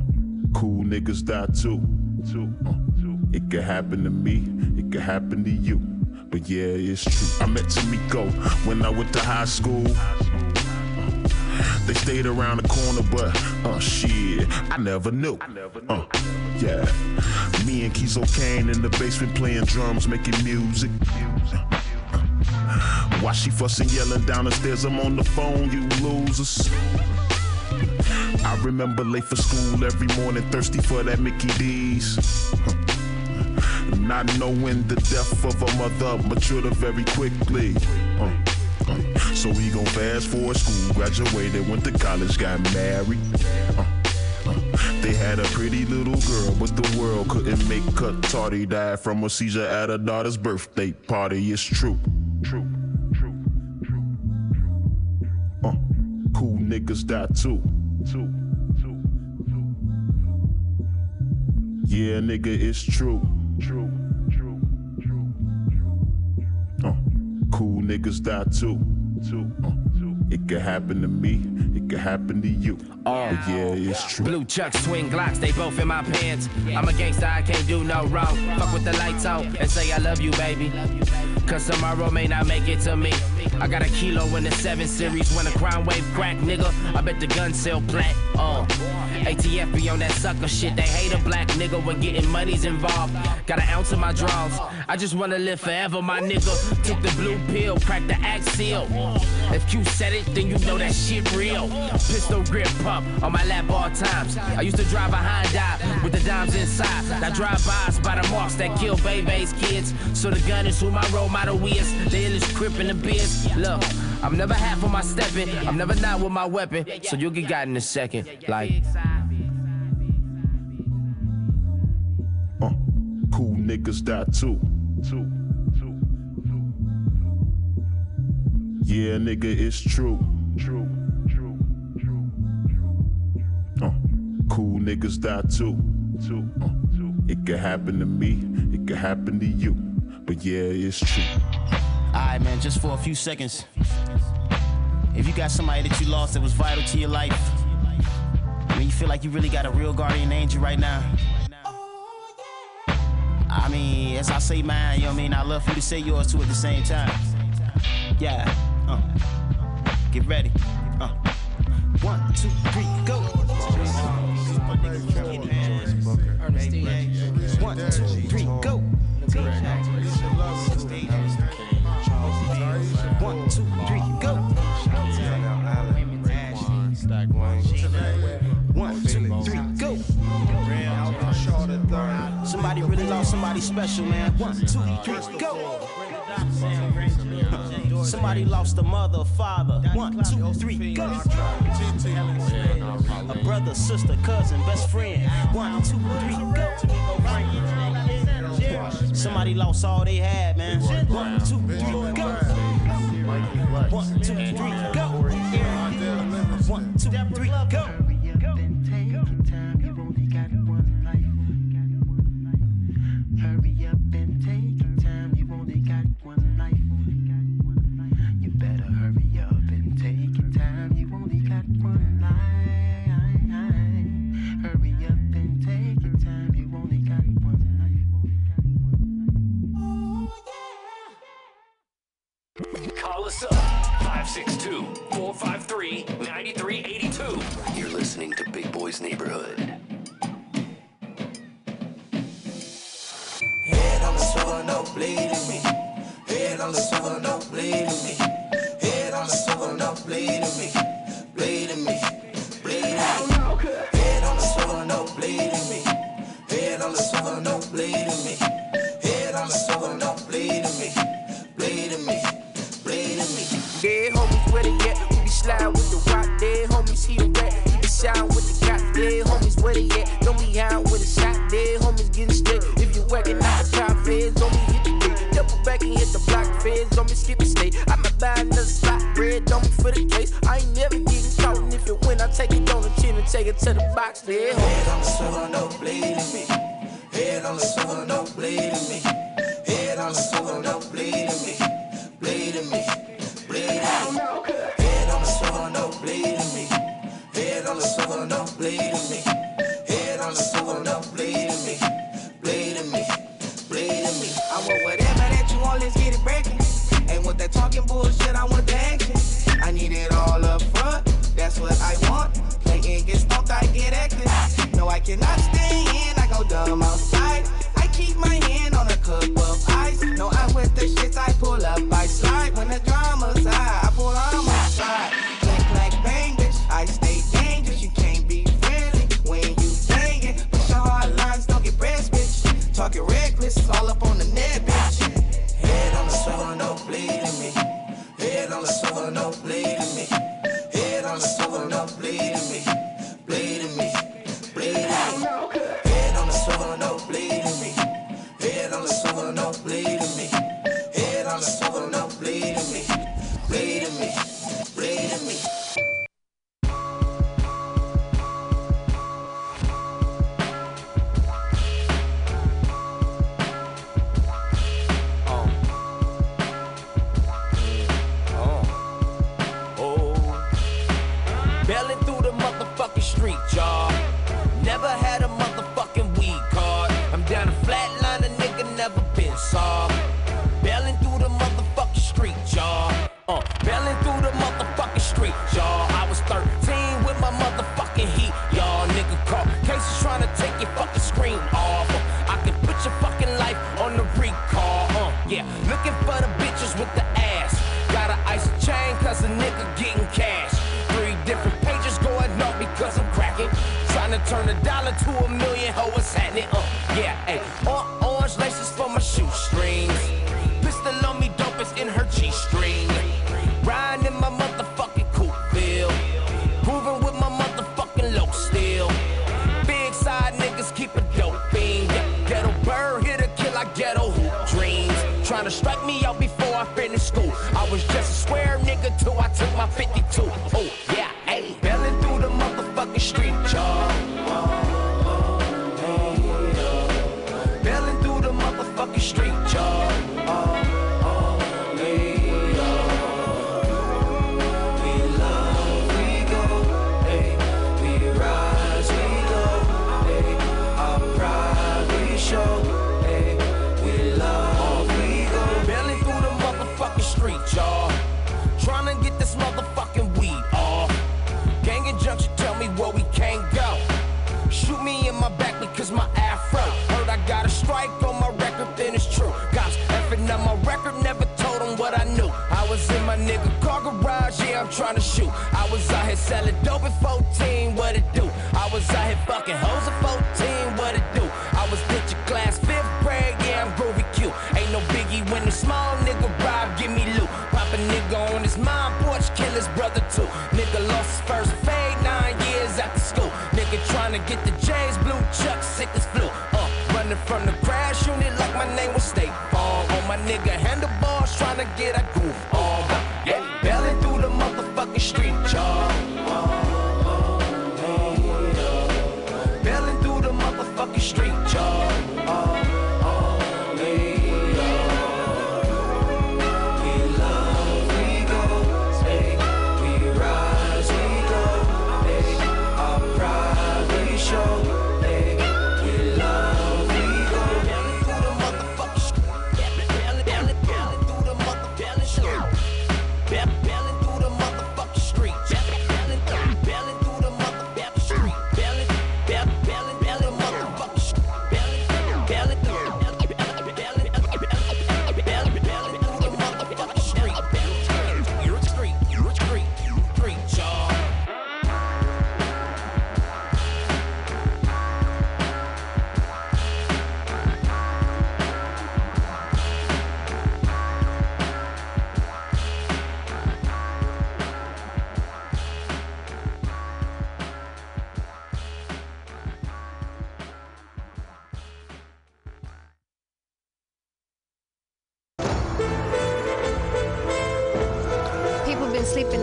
cool niggas die too. Too, uh, too. It could happen to me. It could happen to you. But yeah, it's true. I met Tamiko when I went to high school. They stayed around the corner, but uh shit, I never knew. I never knew. Uh, yeah, me and Kizo Kane in the basement playing drums, making music. Why she fussing, yelling down the stairs? I'm on the phone, you losers. I remember late for school every morning, thirsty for that Mickey D's. Not knowing the death of a mother matured her very quickly. Uh, uh, so we gon' fast forward, school graduated, went to college, got married. Uh, uh, they had a pretty little girl, but the world couldn't make her tardy. Died from a seizure at her daughter's birthday party. It's true, true, true, true, true. Uh, cool niggas die too. Too, too, too, too. Yeah, nigga, it's true. True, true, true, true, true. Uh, cool niggas die too. Too, uh, too. It could happen to me. It could happen to you. Oh yeah, it's true. Blue Chuck, swing Glocks, they both in my pants. I'm a gangster, I can't do no wrong. Fuck with the lights on and say I love you, baby. Cause tomorrow may not make it to me. I got a kilo in the seven series when a crime wave crack, nigga. I bet the gun sell plat. Uh, A T F be on that sucker shit. They hate a black nigga when getting money's involved. Got an ounce of my draws. I just wanna live forever, my nigga. Took the blue pill, cracked the axe seal. If Q said it, then you know that shit real. Pistol grip pump on my lap all times. I used to drive a Hyundai with the dimes inside. Now drive-bys by the marks that kill baby's kids. So the gun is who my role model is. The illest crip in the biz. Look, I'm never half on my stepping. I'm never not with my weapon. So you'll get got in a second. Like, uh, cool niggas die too. Too, too, too. Yeah, nigga, it's true. True, true, true, true. Uh, cool niggas die too. Too, uh, too. It could happen to me. It could happen to you. But yeah, it's true. Alright, man, just for a few seconds. If you got somebody that you lost that was vital to your life, I mean, you feel like you really got a real guardian angel right now. I mean, as I say mine, you know what I mean? I love for you to say yours too at the same time. Yeah. Uh. Get ready. Uh. One, two, three, go. One, two, three, go. One, two, three, go. One, two, three, go. Somebody really lost somebody special, man. One, two, three, go. Somebody lost a mother or father. One, two, three, go. A brother, sister, cousin, best friend. One, two, three, go. Somebody lost all they had, man. One, two, three, go. One, two, three, go. One, two, three, go. Hurry up and take your time. You only got one life. You better hurry up and take your time. You only got one life. Hurry up and take your time. You only got one life. Oh yeah. Call us up five six two, four five three, nine three eight two. You're listening to Big Boy's Neighborhood. Head on the swivel, no bleed to me. Head on the swivel, no bleed to me. Head on the swivel, no bleed to me. devil don't bleed in me, bleed in me, bleed in me. Dead homies where they at, we be slide with the rock. Dead homies he a rat, he be shine with the cop. Dead homies where they at, don't be out with a shot. Dead homies getting straight, if you whacking out the top feds on me, hit the gate. Double back and hit the block feds on me, skip the state. I'ma buy another spot, bread on me for the case. I ain't never getting caught, and if it win, I take it on the chin and take it to the box. Dead homies. Head on the swivel, don't bleed in me. Head on the swivel, don't bleed in me. Head on the swivel, don't bleed in me. Bleed in me, bleed in me. Head on the swivel, don't bleed in me. Head on the swivel, don't bleed in me. Head on the swivel, don't bleed in me. Bleed in me, bleed in me. I want whatever that you want, let's get it breaking. Ain't want that talking bullshit, I want the action. I need it all up front, that's what I want. Play and get smoked, I get active. No, I cannot stay in, I go dumb outside. I keep my hand on a cup of ice. No, I'm with the shits, I pull up, I slide. When the drama's high, I pull on my side. Click, clack, bang, bitch, I stay dangerous. You can't be friendly when you bangin'. Push your hard lines, don't get pressed, bitch. Talking reckless, all up on the net, bitch. Head on the swivel, no bleed in me. Head on the swivel, no bleed in me. Head on the swivel, no bleed in me. Bleed in me, bleed in me. Sure.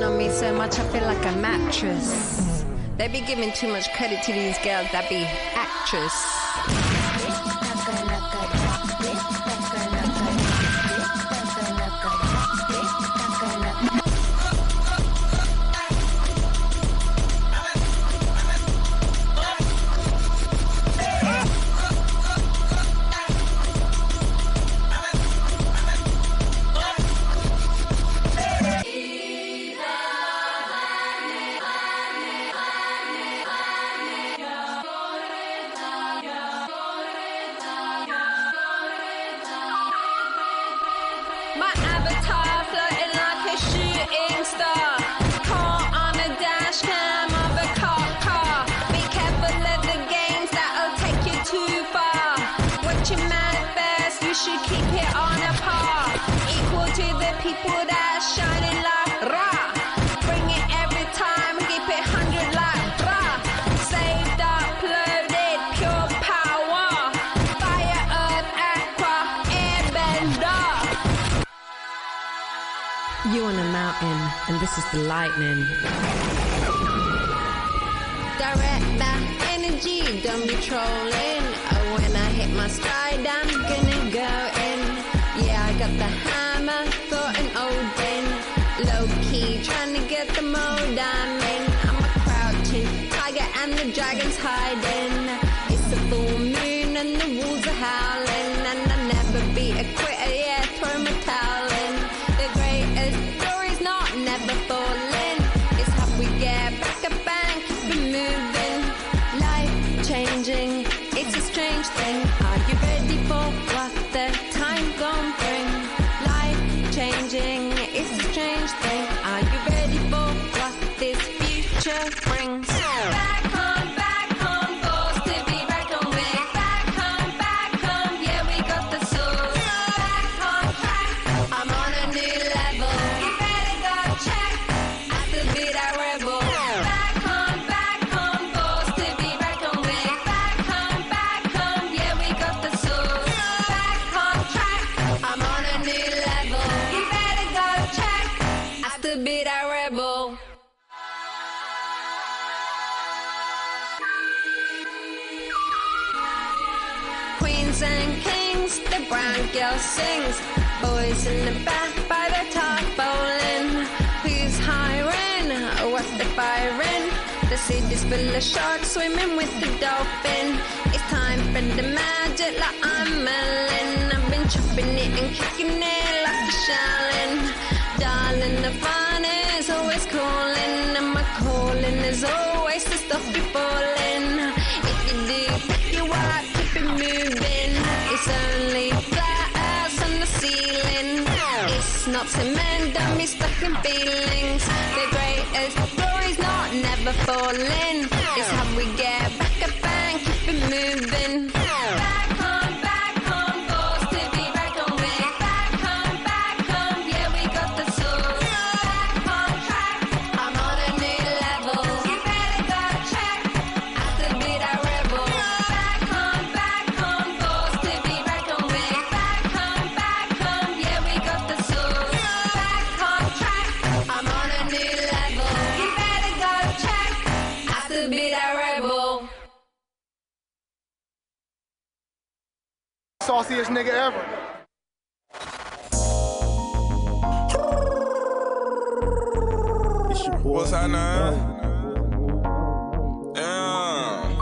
on me so much, I feel like a mattress. They be giving too much credit to these girls that be actress. And this is the lightning. Direct that energy, don't be trolling. Oh, when I hit my stride, I'm gonna go in. Yeah, I got the hammer, Thor and Odin. Low-key, trying to get the mode I'm in. I'm a crouching tiger and the dragon's hiding. It's a full moon and the wolves are howling. And I'll never be a quitter, yeah, throw my towel in. The greatest falling. It's how we get back up and keep it moving. Life changing, it's a strange thing. Are you ready for what the time gon' bring? Life changing, it's a strange thing. Are you ready for what this future brings? Back home, back home, forced to be reckoned with. Back home, back home, yeah, we got the soul. Back home, back home, I'm on a new level. Brown girl sings, boys in the back by the top bowling. Who's hiring? What's the firing? The city's full of sharks swimming with the dolphin. It's time for the magic like I'm Merlin. I've been chopping it and kicking it like a shallon. Darling, the fun is always calling, and my calling is always to stop you falling. If you do, if you are, keep it moving. It's only flat on the ceiling. It's not cement, don't be stuck in feelings. The greatest glory's not never falling. It's how we get back up and keep it moving. Back home, back home, forced to be reckoned with. Back home, back home, yeah, we got the soul. Back home, track, I'm on a new level. You better go check, I to be that rebel. Back home, back home, forced to be reckoned with. Back home, back home, yeah, we got the soul. Back home, track, I'm on a new level. You better go check, I to be that rebel. Sauciest nigga ever. What's up now? Yeah.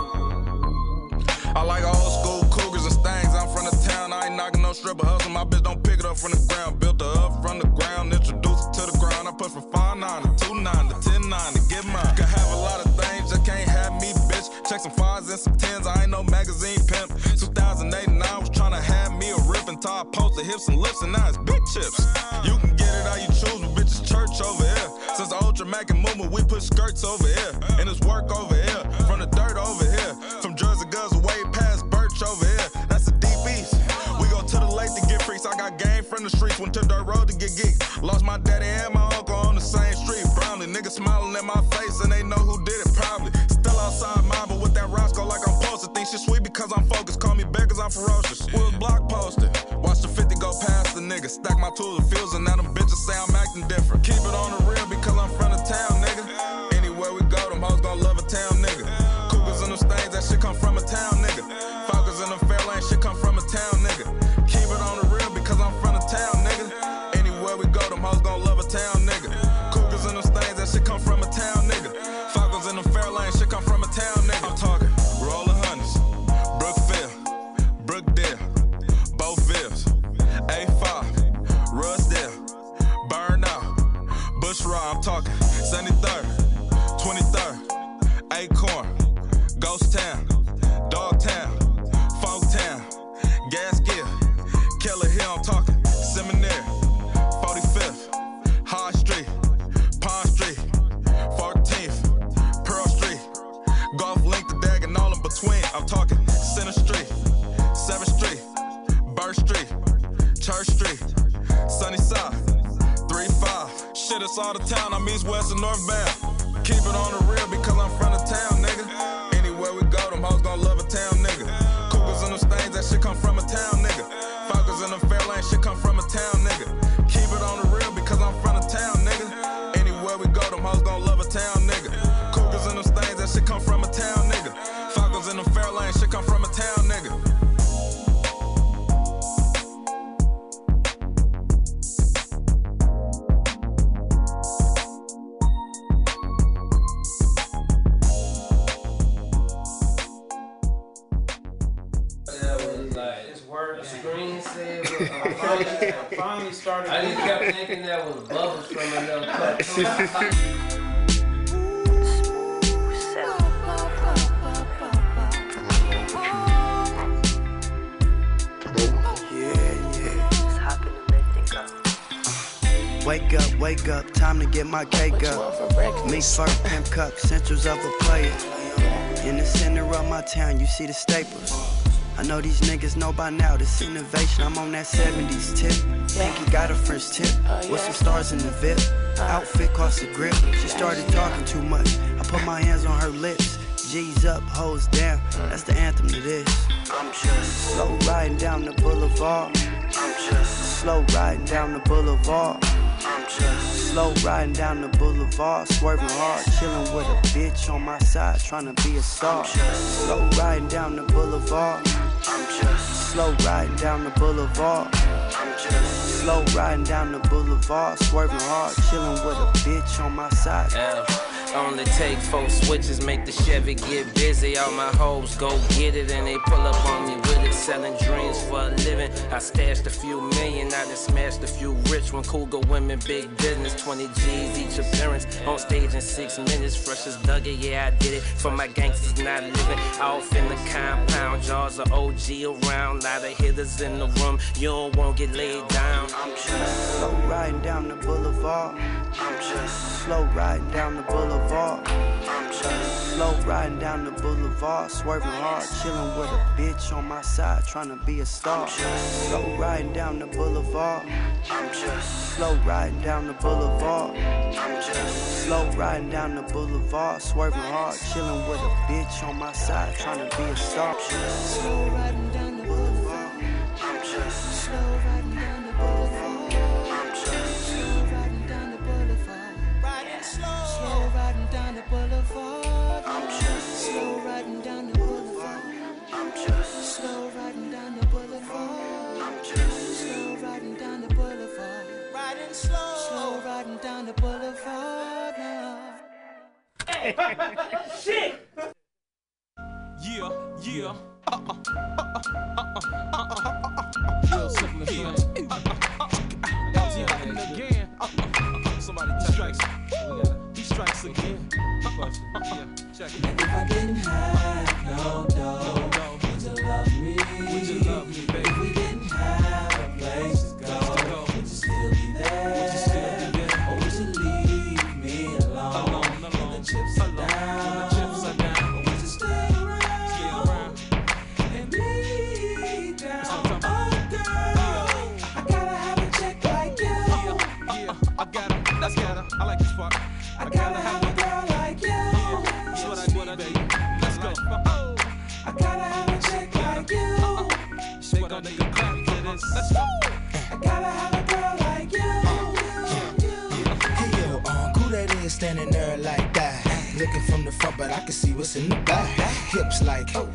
I like old school cougars and stangs. I'm from the town. I ain't knocking no stripper hustle. My bitch don't pick it up from the ground. Built her up from the ground. Introduced her to the ground. I push from five nine to two nine to ten nine to get mine. Could have a lot of things. Just can't have me, bitch. Check some fives and some tens. I ain't no magazine pimp. two thousand eight and I was tryna have me a rip and tie post the hips and lips and now it's big chips. You can get it how you choose, but bitches church over here. Since the Ultra Mac and movement, we put skirts over here. And it's work over here, from the dirt over here. From Jersey Girls way past Birch over here. That's the deep east. We go to the lake to get freaks. I got game from the streets, went to the road to get geek. Lost my daddy and my uncle on the same street. Brownlee niggas smiling at my face and they know who did it probably. Still Still outside mine, but with that Roscoe like I'm posted. Think she's sweet because I'm focused. Call me back cause I'm ferocious. We was block posted. Watch the fifty go past the nigga. Stack my tools and fields and now them bitches say I'm acting different. Keep it on the real because I'm front of town, nigga. Anywhere we go, them hoes gon' love a town, nigga. Cougars and them stains, that shit come from a town, nigga. Falcons and them fair lane, shit come from a town, nigga. Keep it on the real because I'm front of town, nigga. Anywhere we go, them hoes gon' love a town, nigga. Cougars and them stains, that shit come from a town, nigga. Falcons and them fair lane, shit come from a town, nigga. I'm talking rolling hundreds, Brookville, Brookdale, Beauvilles, A five, Rusdale, Burnout, Bush Raw. I'm talking seventy-third. twenty-third, Acorn, Ghost Town, Dogtown, Folktown, Gaskill, Keller Hill, I'm talking, Seminary, forty-fifth, Hard Street, Pond Street, fourteenth, Pearl Street, Golf Link, the Dag and all in between, I'm talking, Center Street, seventh Street, Birch Street, Church Street, Sunnyside, three five, shit, it's all the town, I'm east, west, and northbound. Keep it on the real because I'm front of town, nigga. Anywhere we go, them hoes gon' love a town, nigga. Cougars and them stains, that shit come from a town, nigga. Falcons and them fair lane, shit come from a town, nigga. Keep it on the real because I'm front of town, nigga. Anywhere we go, them hoes gon' love a town, nigga. Cougars and them stains, that shit come from a town, nigga. Falcons and them fair lane, shit come from a town, nigga. I just kept thinking that was bubbles from another cup. Yeah, yeah. Wake up, wake up, time to get my cake up. Me first, pimp cup, centrals of a player. In the center of my town, you see the staples. I know these niggas know by now this innovation. I'm on that seventies tip. Pinky got a French tip with some stars in the V I P. Outfit cost a grip. She started talking too much. I put my hands on her lips. G's up, hoes down. That's the anthem to this. I'm just slow riding down the boulevard. I'm just slow riding down the boulevard. I'm just slow riding down the boulevard, swerving hard, chilling with a bitch on my side, trying to be a star. I'm just slow riding down the boulevard. I'm just slow riding down the boulevard. I'm just slow riding down the boulevard, swerving hard, chilling with a bitch on my side. L. Only take four switches, make the Chevy get busy. All my hoes go get it and they pull up on me with it. Selling dreams for a living. I stashed a few million, I done smashed a few rich one. Cougar women, big business. twenty G's each appearance. On stage in six minutes. Fresh as Dougie, yeah, I did it. For my gangsters not living. Off in the compound. Jars of O G around. Lot of hitters in the room. You don't want to get laid down. I'm just slow riding down the boulevard. I'm just slow riding down the boulevard. I'm just slow riding down the boulevard, swerving hard, chilling with a bitch on my side, trying to be a star. Slow riding down the boulevard. I'm just slow riding down the boulevard. I'm just slow riding down the boulevard, swerving hard, chilling with a bitch on my side, trying to be a star. Slow riding down the boulevard. I'm just slow riding down the boulevard. I'm just slow riding down the boulevard. Riding slow. Slow riding down the boulevard. I'm just slow riding down the boulevard. I'm just slow riding down the boulevard. I'm just slow riding down the boulevard. Riding slow. Slow riding down the boulevard now. Hey, shit. Yeah, yeah. Uh uh uh uh uh uh. Real simple things. Again, again. Somebody strikes. Strikes again. Check it. If I didn't have no dough, would you love me? Would you love me, baby? If we didn't have a place to go, would you still be there? Would you still be there? Or would you leave me alone? Alone, alone. When the chips are down, when the chips are down. Or would you stay around? Stay around. And be down. standing there like that, looking from the front, but I can see what's in the back. Hips like, oh.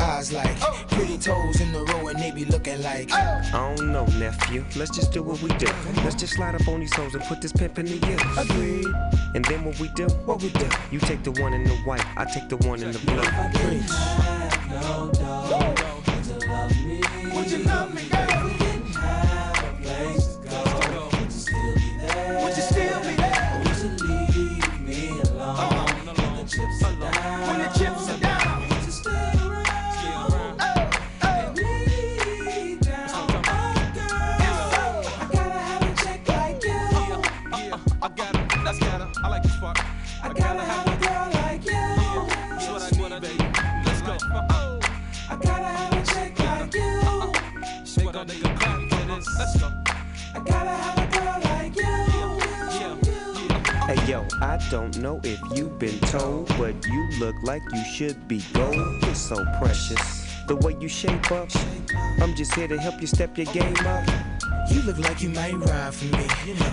Eyes like, oh. Pretty toes in the row, and they be looking like, oh. I don't know, nephew. Let's just do what we do. Let's just slide up on these hoes and put this pimp in the ear. Agreed. And then what we do? What we do? You take the one in the white, I take the one in the blue. I can have no dog. Would you love me? Would you love me, girl? I don't know if you've been told, but you look like you should be gold. You're so precious, the way you shape up. I'm just here to help you step your game up. You look like you might ride for me.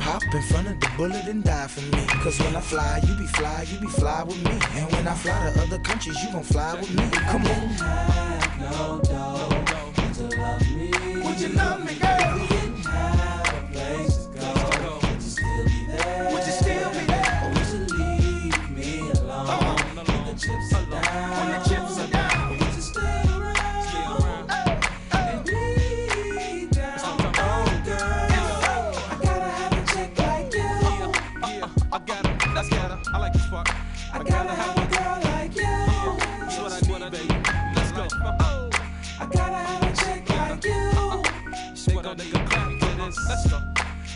Hop in front of the bullet and die for me. Cause when I fly, you be fly, you be fly with me. And when I fly to other countries, you gon' fly with me. Come on. No dog, would you love me? Would you love me, girl? We didn't have a place to go. Would you still be there? Would you still be there? Chips are down. When the chips are down, would you stay around? Stay around. Oh, oh. And be down. Oh, girl. Oh, I gotta have a chick like you. Yeah, yeah. I got her. That's got her. I like this part. I, I gotta, gotta have a girl like you. Yeah. That's what I need, what I baby. Need. Let's go. Oh, I gotta have a chick like you. Uh, uh. They gon' make a clap for this. Let's go.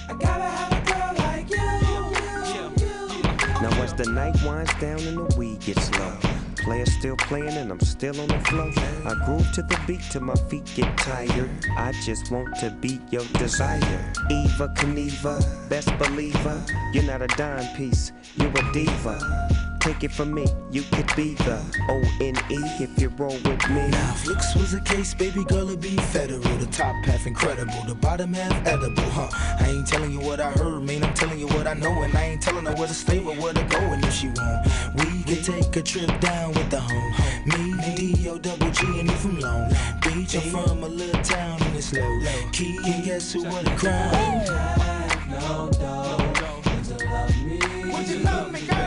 I gotta have a girl like you. Yeah, yeah. Now as the night winds down and the weed gets low, players still playing and I'm still on the flow. I groove to the beat till my feet get tired. I just want to beat your desire. Eva Kneva, best believer. You're not a dime piece, you're a diva. Take it from me, you could be the O N E if you roll with me. Now if looks was a case, baby girl, it'd be federal. The top half incredible, the bottom half edible, huh? I ain't telling you what I heard, man, I'm telling you what I know. And I ain't telling her where to stay or where to go. And if she want, we could take a trip down with the home. Me, D O double G, and you from Long Beach. I'm from a little town and it's low key, and guess who would have cried? No dog, would you love me? Would you love me, girl?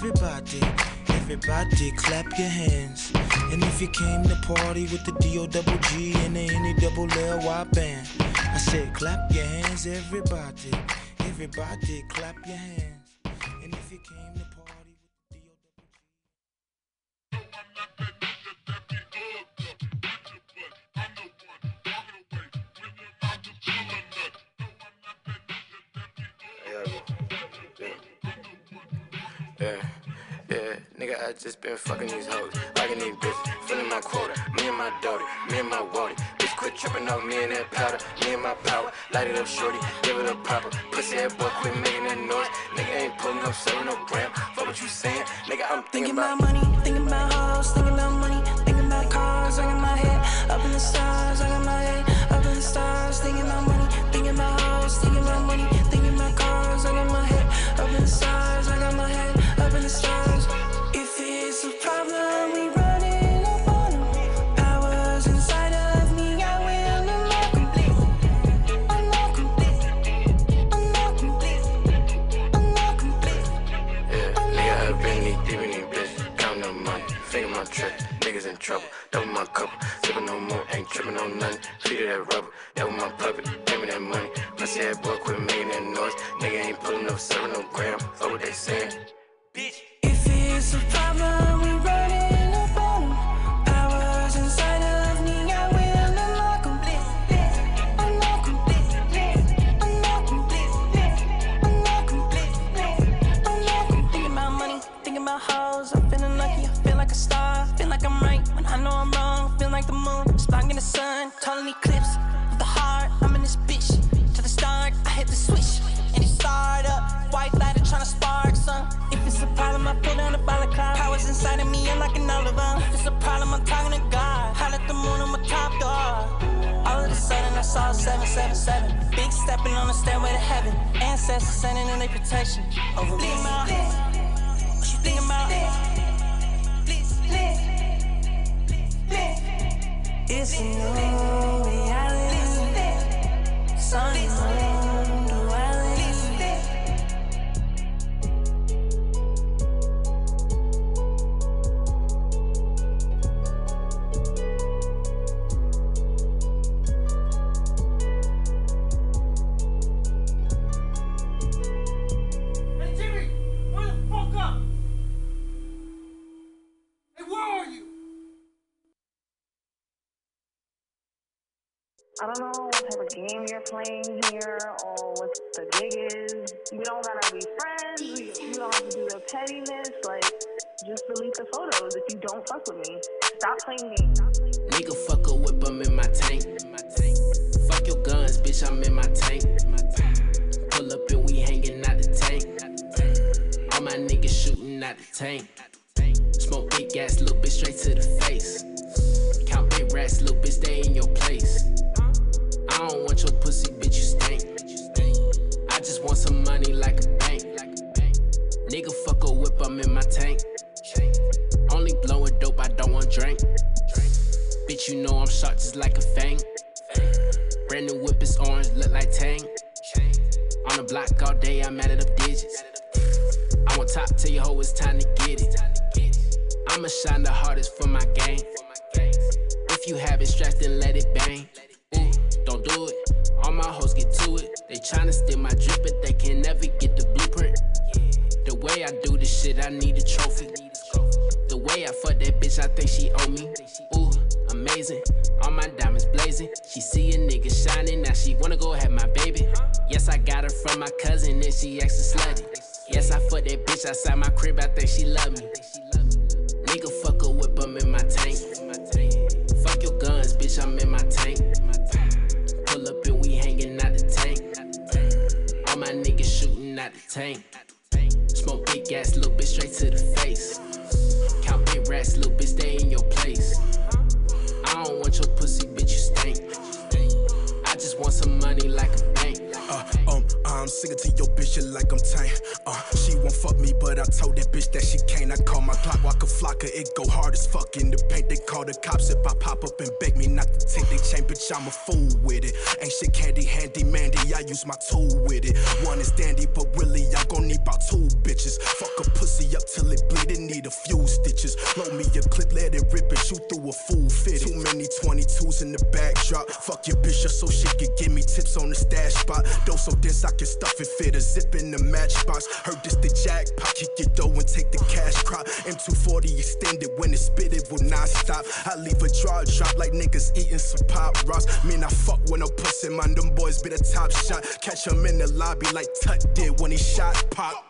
Everybody, everybody clap your hands. And if you came to party with the D O double G and the N E double L Y band, I said clap your hands, everybody, everybody clap your hands. And if you came to party with the D O double G. Yeah. Yeah, nigga, I just been fucking these hoes, liking these bitches, feeling my quota, me and my daughter, me and my wallet. Bitch, quit tripping off me and that powder, me and my power, light it up shorty, give it up proper, pussy ass boy, quit making that noise, nigga ain't pulling up, serving no gram, fuck what you saying, nigga, I'm thinking, thinking about, about money, thinking about hoes, thinking about money, thinking about cars, I got my head up in the stars, I got my head up in the stars, thinking about money, thinking about hoes, thinking about money, thinking about cars, I got my head up in the stars, I got my head up in the stars. If it's a problem, we running up on them. Powers inside of me, I will. I'm not complete. I'm not complete. I'm not complete. I'm not complete. Yeah, nigga, I've been knee deep in these bitches. Counting no money, finger my trip. Niggas in trouble, double my cup. Sipping no more, ain't tripping on nothing. Feed it that rubber, that was my puppet. Give me that money, pussy that boy, quit making that noise. Nigga ain't pulling no serving no gram. Fuck what they saying, bitch. It's a problem, we running up on them. Powers inside of me, I will unlock them. like the moon, spotting in the sun, total eclipse with the heart. I'm in this bitch to the start. I hit the switch and it start up. White lighter trying to spark some. If it's a problem, I put on a balaclava. Powers inside of me, I'm locking all of them. If it's a problem, I'm talking to God. Holler at the moon, I'm a top dog. All of a sudden, I saw seven seven seven. Big stepping on the stairway to heaven. Ancestors sending in their protection over me. What you think about this? It's a new reality. Sun is on the duality. Hey Jimmy, where the fuck up? Hey, where are you? I don't know what type of game you're playing here or what the gig is. We don't gotta be friends. We, we don't have to do your pettiness. Like, just delete the photos if you don't fuck with me. Stop playing me. Nigga, fuck a whip, I'm in my tank. Fuck your guns, bitch, I'm in my tank. Pull up and we hanging out the tank. All my niggas shooting out the tank. Smoke big ass, little bitch, straight to the face. Count big rats, little bitch, they in your place. I don't want your pussy, bitch, you stink. I just want some money like a bank. Nigga, fuck a whip, I'm in my tank. Only blowin' dope, I don't want drink. Bitch, you know I'm shot just like a fang. Brand new whip is orange, look like Tang. On the block all day, I'm added up digits. I'm on top, tell your hoe it's time to get it. I'ma shine the hardest for my gang. If you have it strapped, then let it bang. Don't do it, all my hoes get to it. They tryna steal my drip, but they can never get the blueprint. The way I do this shit, I need a trophy. The way I fuck that bitch, I think she owe me. Ooh, amazing, all my diamonds blazing. She see a nigga shining, now she wanna go have my baby. Yes, I got her from my cousin, and she actin' slutty. Yes, I fuck that bitch outside my crib, I think she love me. Nigga, fuck a whip, I'm in my tank. Fuck your guns, bitch, I'm in my tank. Up and we hanging out the tank. All my niggas shooting out the tank. Smoke big ass, little bitch, straight to the face. Count big rats, little bitch, they in your place. I don't want your pussy, bitch, you stink. I just want some money like a bank. Uh, um, I'm singing to your bitch, you like I'm tank. Uh, she won't fuck me, but I told that bitch that she can't. I call my Glock, walk a flocker, it go hard as fuck in the paint. They call the cops if I pop up and beg me not to take they chain, bitch, I'm a fool with it. Ain't shit candy, handy, mandy, I use my tool with it. One is dandy, but really, I gon' need about two bitches. Fuck a pussy up till it bleed, it need a few stitches. Load me a clip, let it rip and shoot through a fool fit. Too many twenty-twos in the backdrop. Fuck your bitch just so she could give me tips on the stash spot. Though so dense I can stuff it, fit a zip in the matchbox. Heard this the jackpot, kick your dough and take the cash crop. M two forty extended, when it spit it will not stop. I leave a draw drop like niggas eating some pop rocks. Man, I fuck when I'm pussin', man, them boys be the top shot. Catch him in the lobby like Tut did when he shot pop.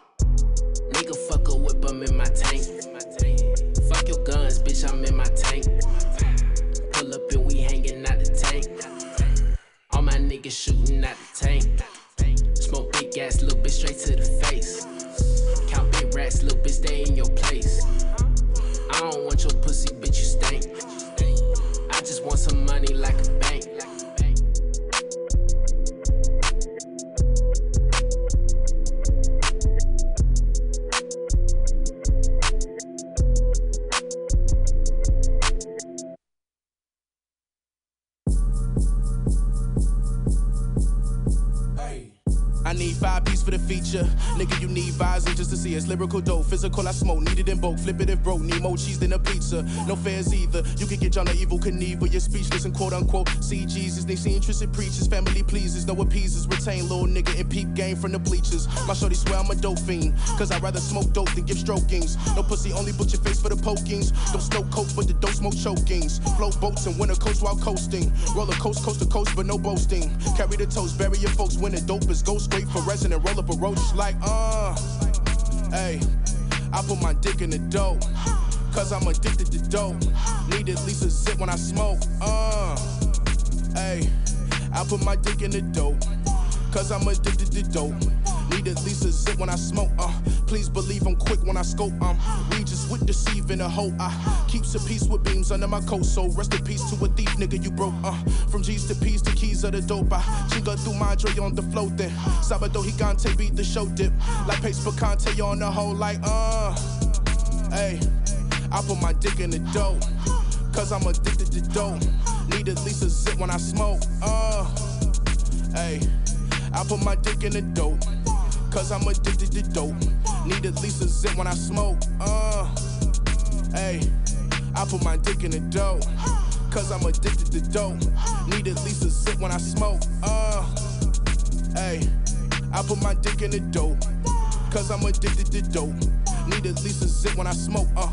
Nigga, fuck a whip, I'm in my tank. Fuck your guns, bitch, I'm in my tank. Pull up and we hanging out the tank. All my niggas shooting out the tank. Smoke big ass, little bitch, straight to the face. Count big rats, little bitch, they in your place. I don't want your pussy, bitch, you stink. I just want some money like a bank. I need five beats for the feature. Nigga, you need visor just to see us. Lyrical dope, physical, I smoke, needed in bulk. Flip it if bro, need more cheese than a pizza. No fairs either. You can get John the Evil Knievel. You're speechless and quote unquote see Jesus. They see interested preachers, family pleases, no appeasers. Retain little nigga and peep game from the bleachers. My shorty swear I'm a dope fiend, cause I'd rather smoke dope than give strokings. No pussy, only put your face for the pokings. Don't smoke coke, but the dope smoke chokings. Float boats and winter coast while coasting. Roller coast, coast to coast, but no boasting. Carry the toast, bury your folks when the dope is ghost. For resin and roll up a roach like, uh, hey, I put my dick in the dope, cause I'm addicted to dope. Need at least a zip when I smoke. Uh, hey, I put my dick in the dope, cause I'm addicted to dope. Need at least a zip when I smoke. Uh, please believe I'm quick when I scope. I'm Regis with deceiving a hoe. I keeps a piece with beams under my coat. So rest in peace to a thief, nigga, you broke. Uh, from G's to P's, the keys of the dope. I chinga through my Dre on the float. Then Sabado Gigante beat the show dip. Like Pace Picante on the whole. Like uh, hey, I put my dick in the dope, cause I'm addicted to dope. Need at least a zip when I smoke. Uh, hey, I put my dick in the dope, cause I'm addicted to dope. Need at least a zip when I smoke. Uh, hey, I put my dick in the dope, cause I'm addicted to dope. Need at least a zip when I smoke. Uh, hey, I put my dick in the dope, cause I'm addicted to dope. Need at least a zip when I smoke. Uh.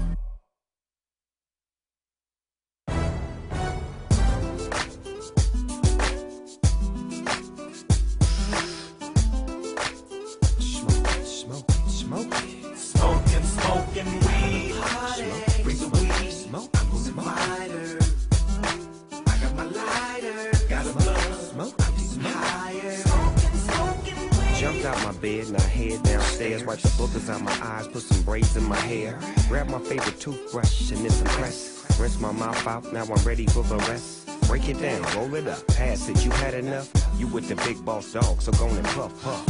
Toothbrush and it's impressive. Rinse my mouth out, now I'm ready for the rest. Break it down, roll it up, pass it, you had enough. You with the big boss dog, so go on and puff, puff.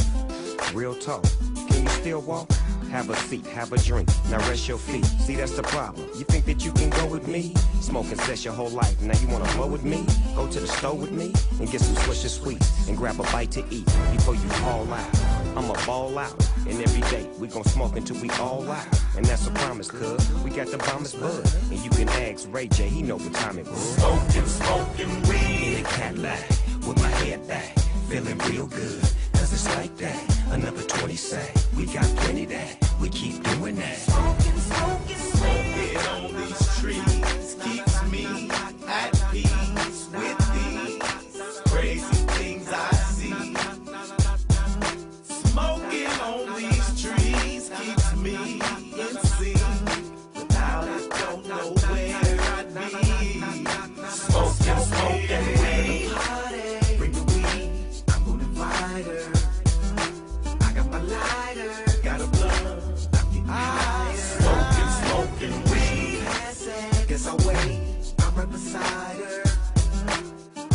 Real talk, can you still walk? Have a seat, have a drink, now rest your feet. See, that's the problem, you think that you can go with me? Smoking sex your whole life, now you wanna blow with me? Go to the store with me, and get some Swisher Sweets, and grab a bite to eat, before you fall out. I'ma ball out, and every day we gon' smoke until we all out. And that's a promise, cuz we got the bombest bud. And you can ask Ray J, he know what time it was. Smoking, smoking weed in a Cadillac, with my head back, feeling real good. Cause it's like that, another twenty sack. We got plenty that, we keep doing that. Smoking, smoking, smoking on these trees keeps me at peace with these crazy things I see. Smoking on these trees keeps me in sync. Without it, don't know where I'd be. Smoking, smoking weed. Bring the weed, I'm gonna invite her. I got my lighter, got a blunt, I'm getting higher. Smoking, smoking weed. Guess I'll wait, I'm right beside her.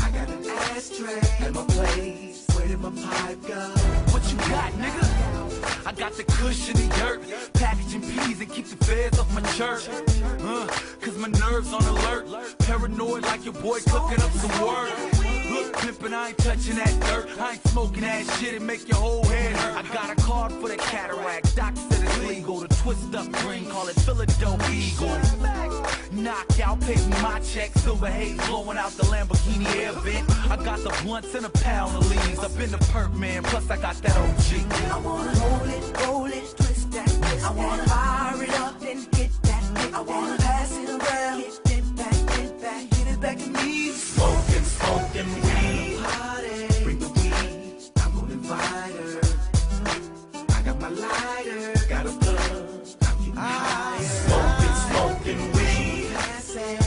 I got an ashtray at my place. Where did my pipe go? You got, nigga? I got the cushion and dirt, packaging peas and keep the feds off my church. Uh, Cause my nerves on alert, paranoid like your boy cooking up some work. Look, pimpin', I ain't touching that dirt. I ain't smoking that shit and make your whole head hurt. I got a card for the cataract, doc said it's legal to twist up green, call it Philadelphia Eagle. Knockout, pay me my check, silver haze blowing out the Lamborghini air vent. I got the blunts and a pound of leaves. I've been the perk man, plus I got that O G. I wanna roll it, roll it, twist that, twist I wanna that. Fire it up, then get that. Get I wanna that. Pass it around, get it back, get it back, get it back to me. Smoking, smoking weed. Party. Bring the weed, I'm gonna invite her. I got my lighter, got a blunt, I'm getting higher. Smoking, smoking weed.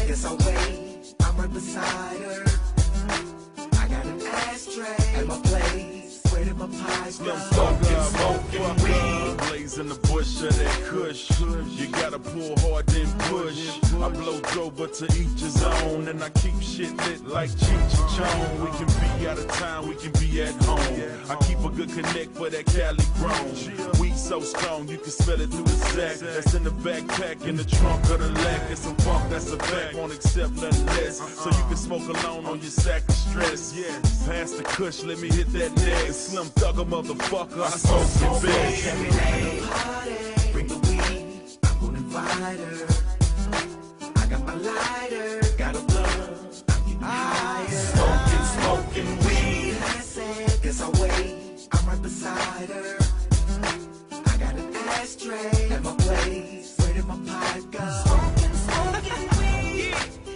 Guess I'll wait, I'm right beside her. I got an ashtray at my place. Where did my pies go? Smoking, smoking weed. Blazing the bush of that kush. You gotta pull hard, then push. I blow throw, but to each his own. And I keep shit lit like Cheech and Chong. We can be out of town, we can be at home. I keep a good connect for that Cali grown. Weed so strong, you can smell it through the sack. That's in the backpack, in the trunk of the lack. It's some funk, that's a fact, won't accept nothing less. So you can smoke alone on your sack of stress. Pass the kush, let me hit that neck. Slim thugger, motherfucker, I smoke it big. Bring the weed, I'm gonna invite her.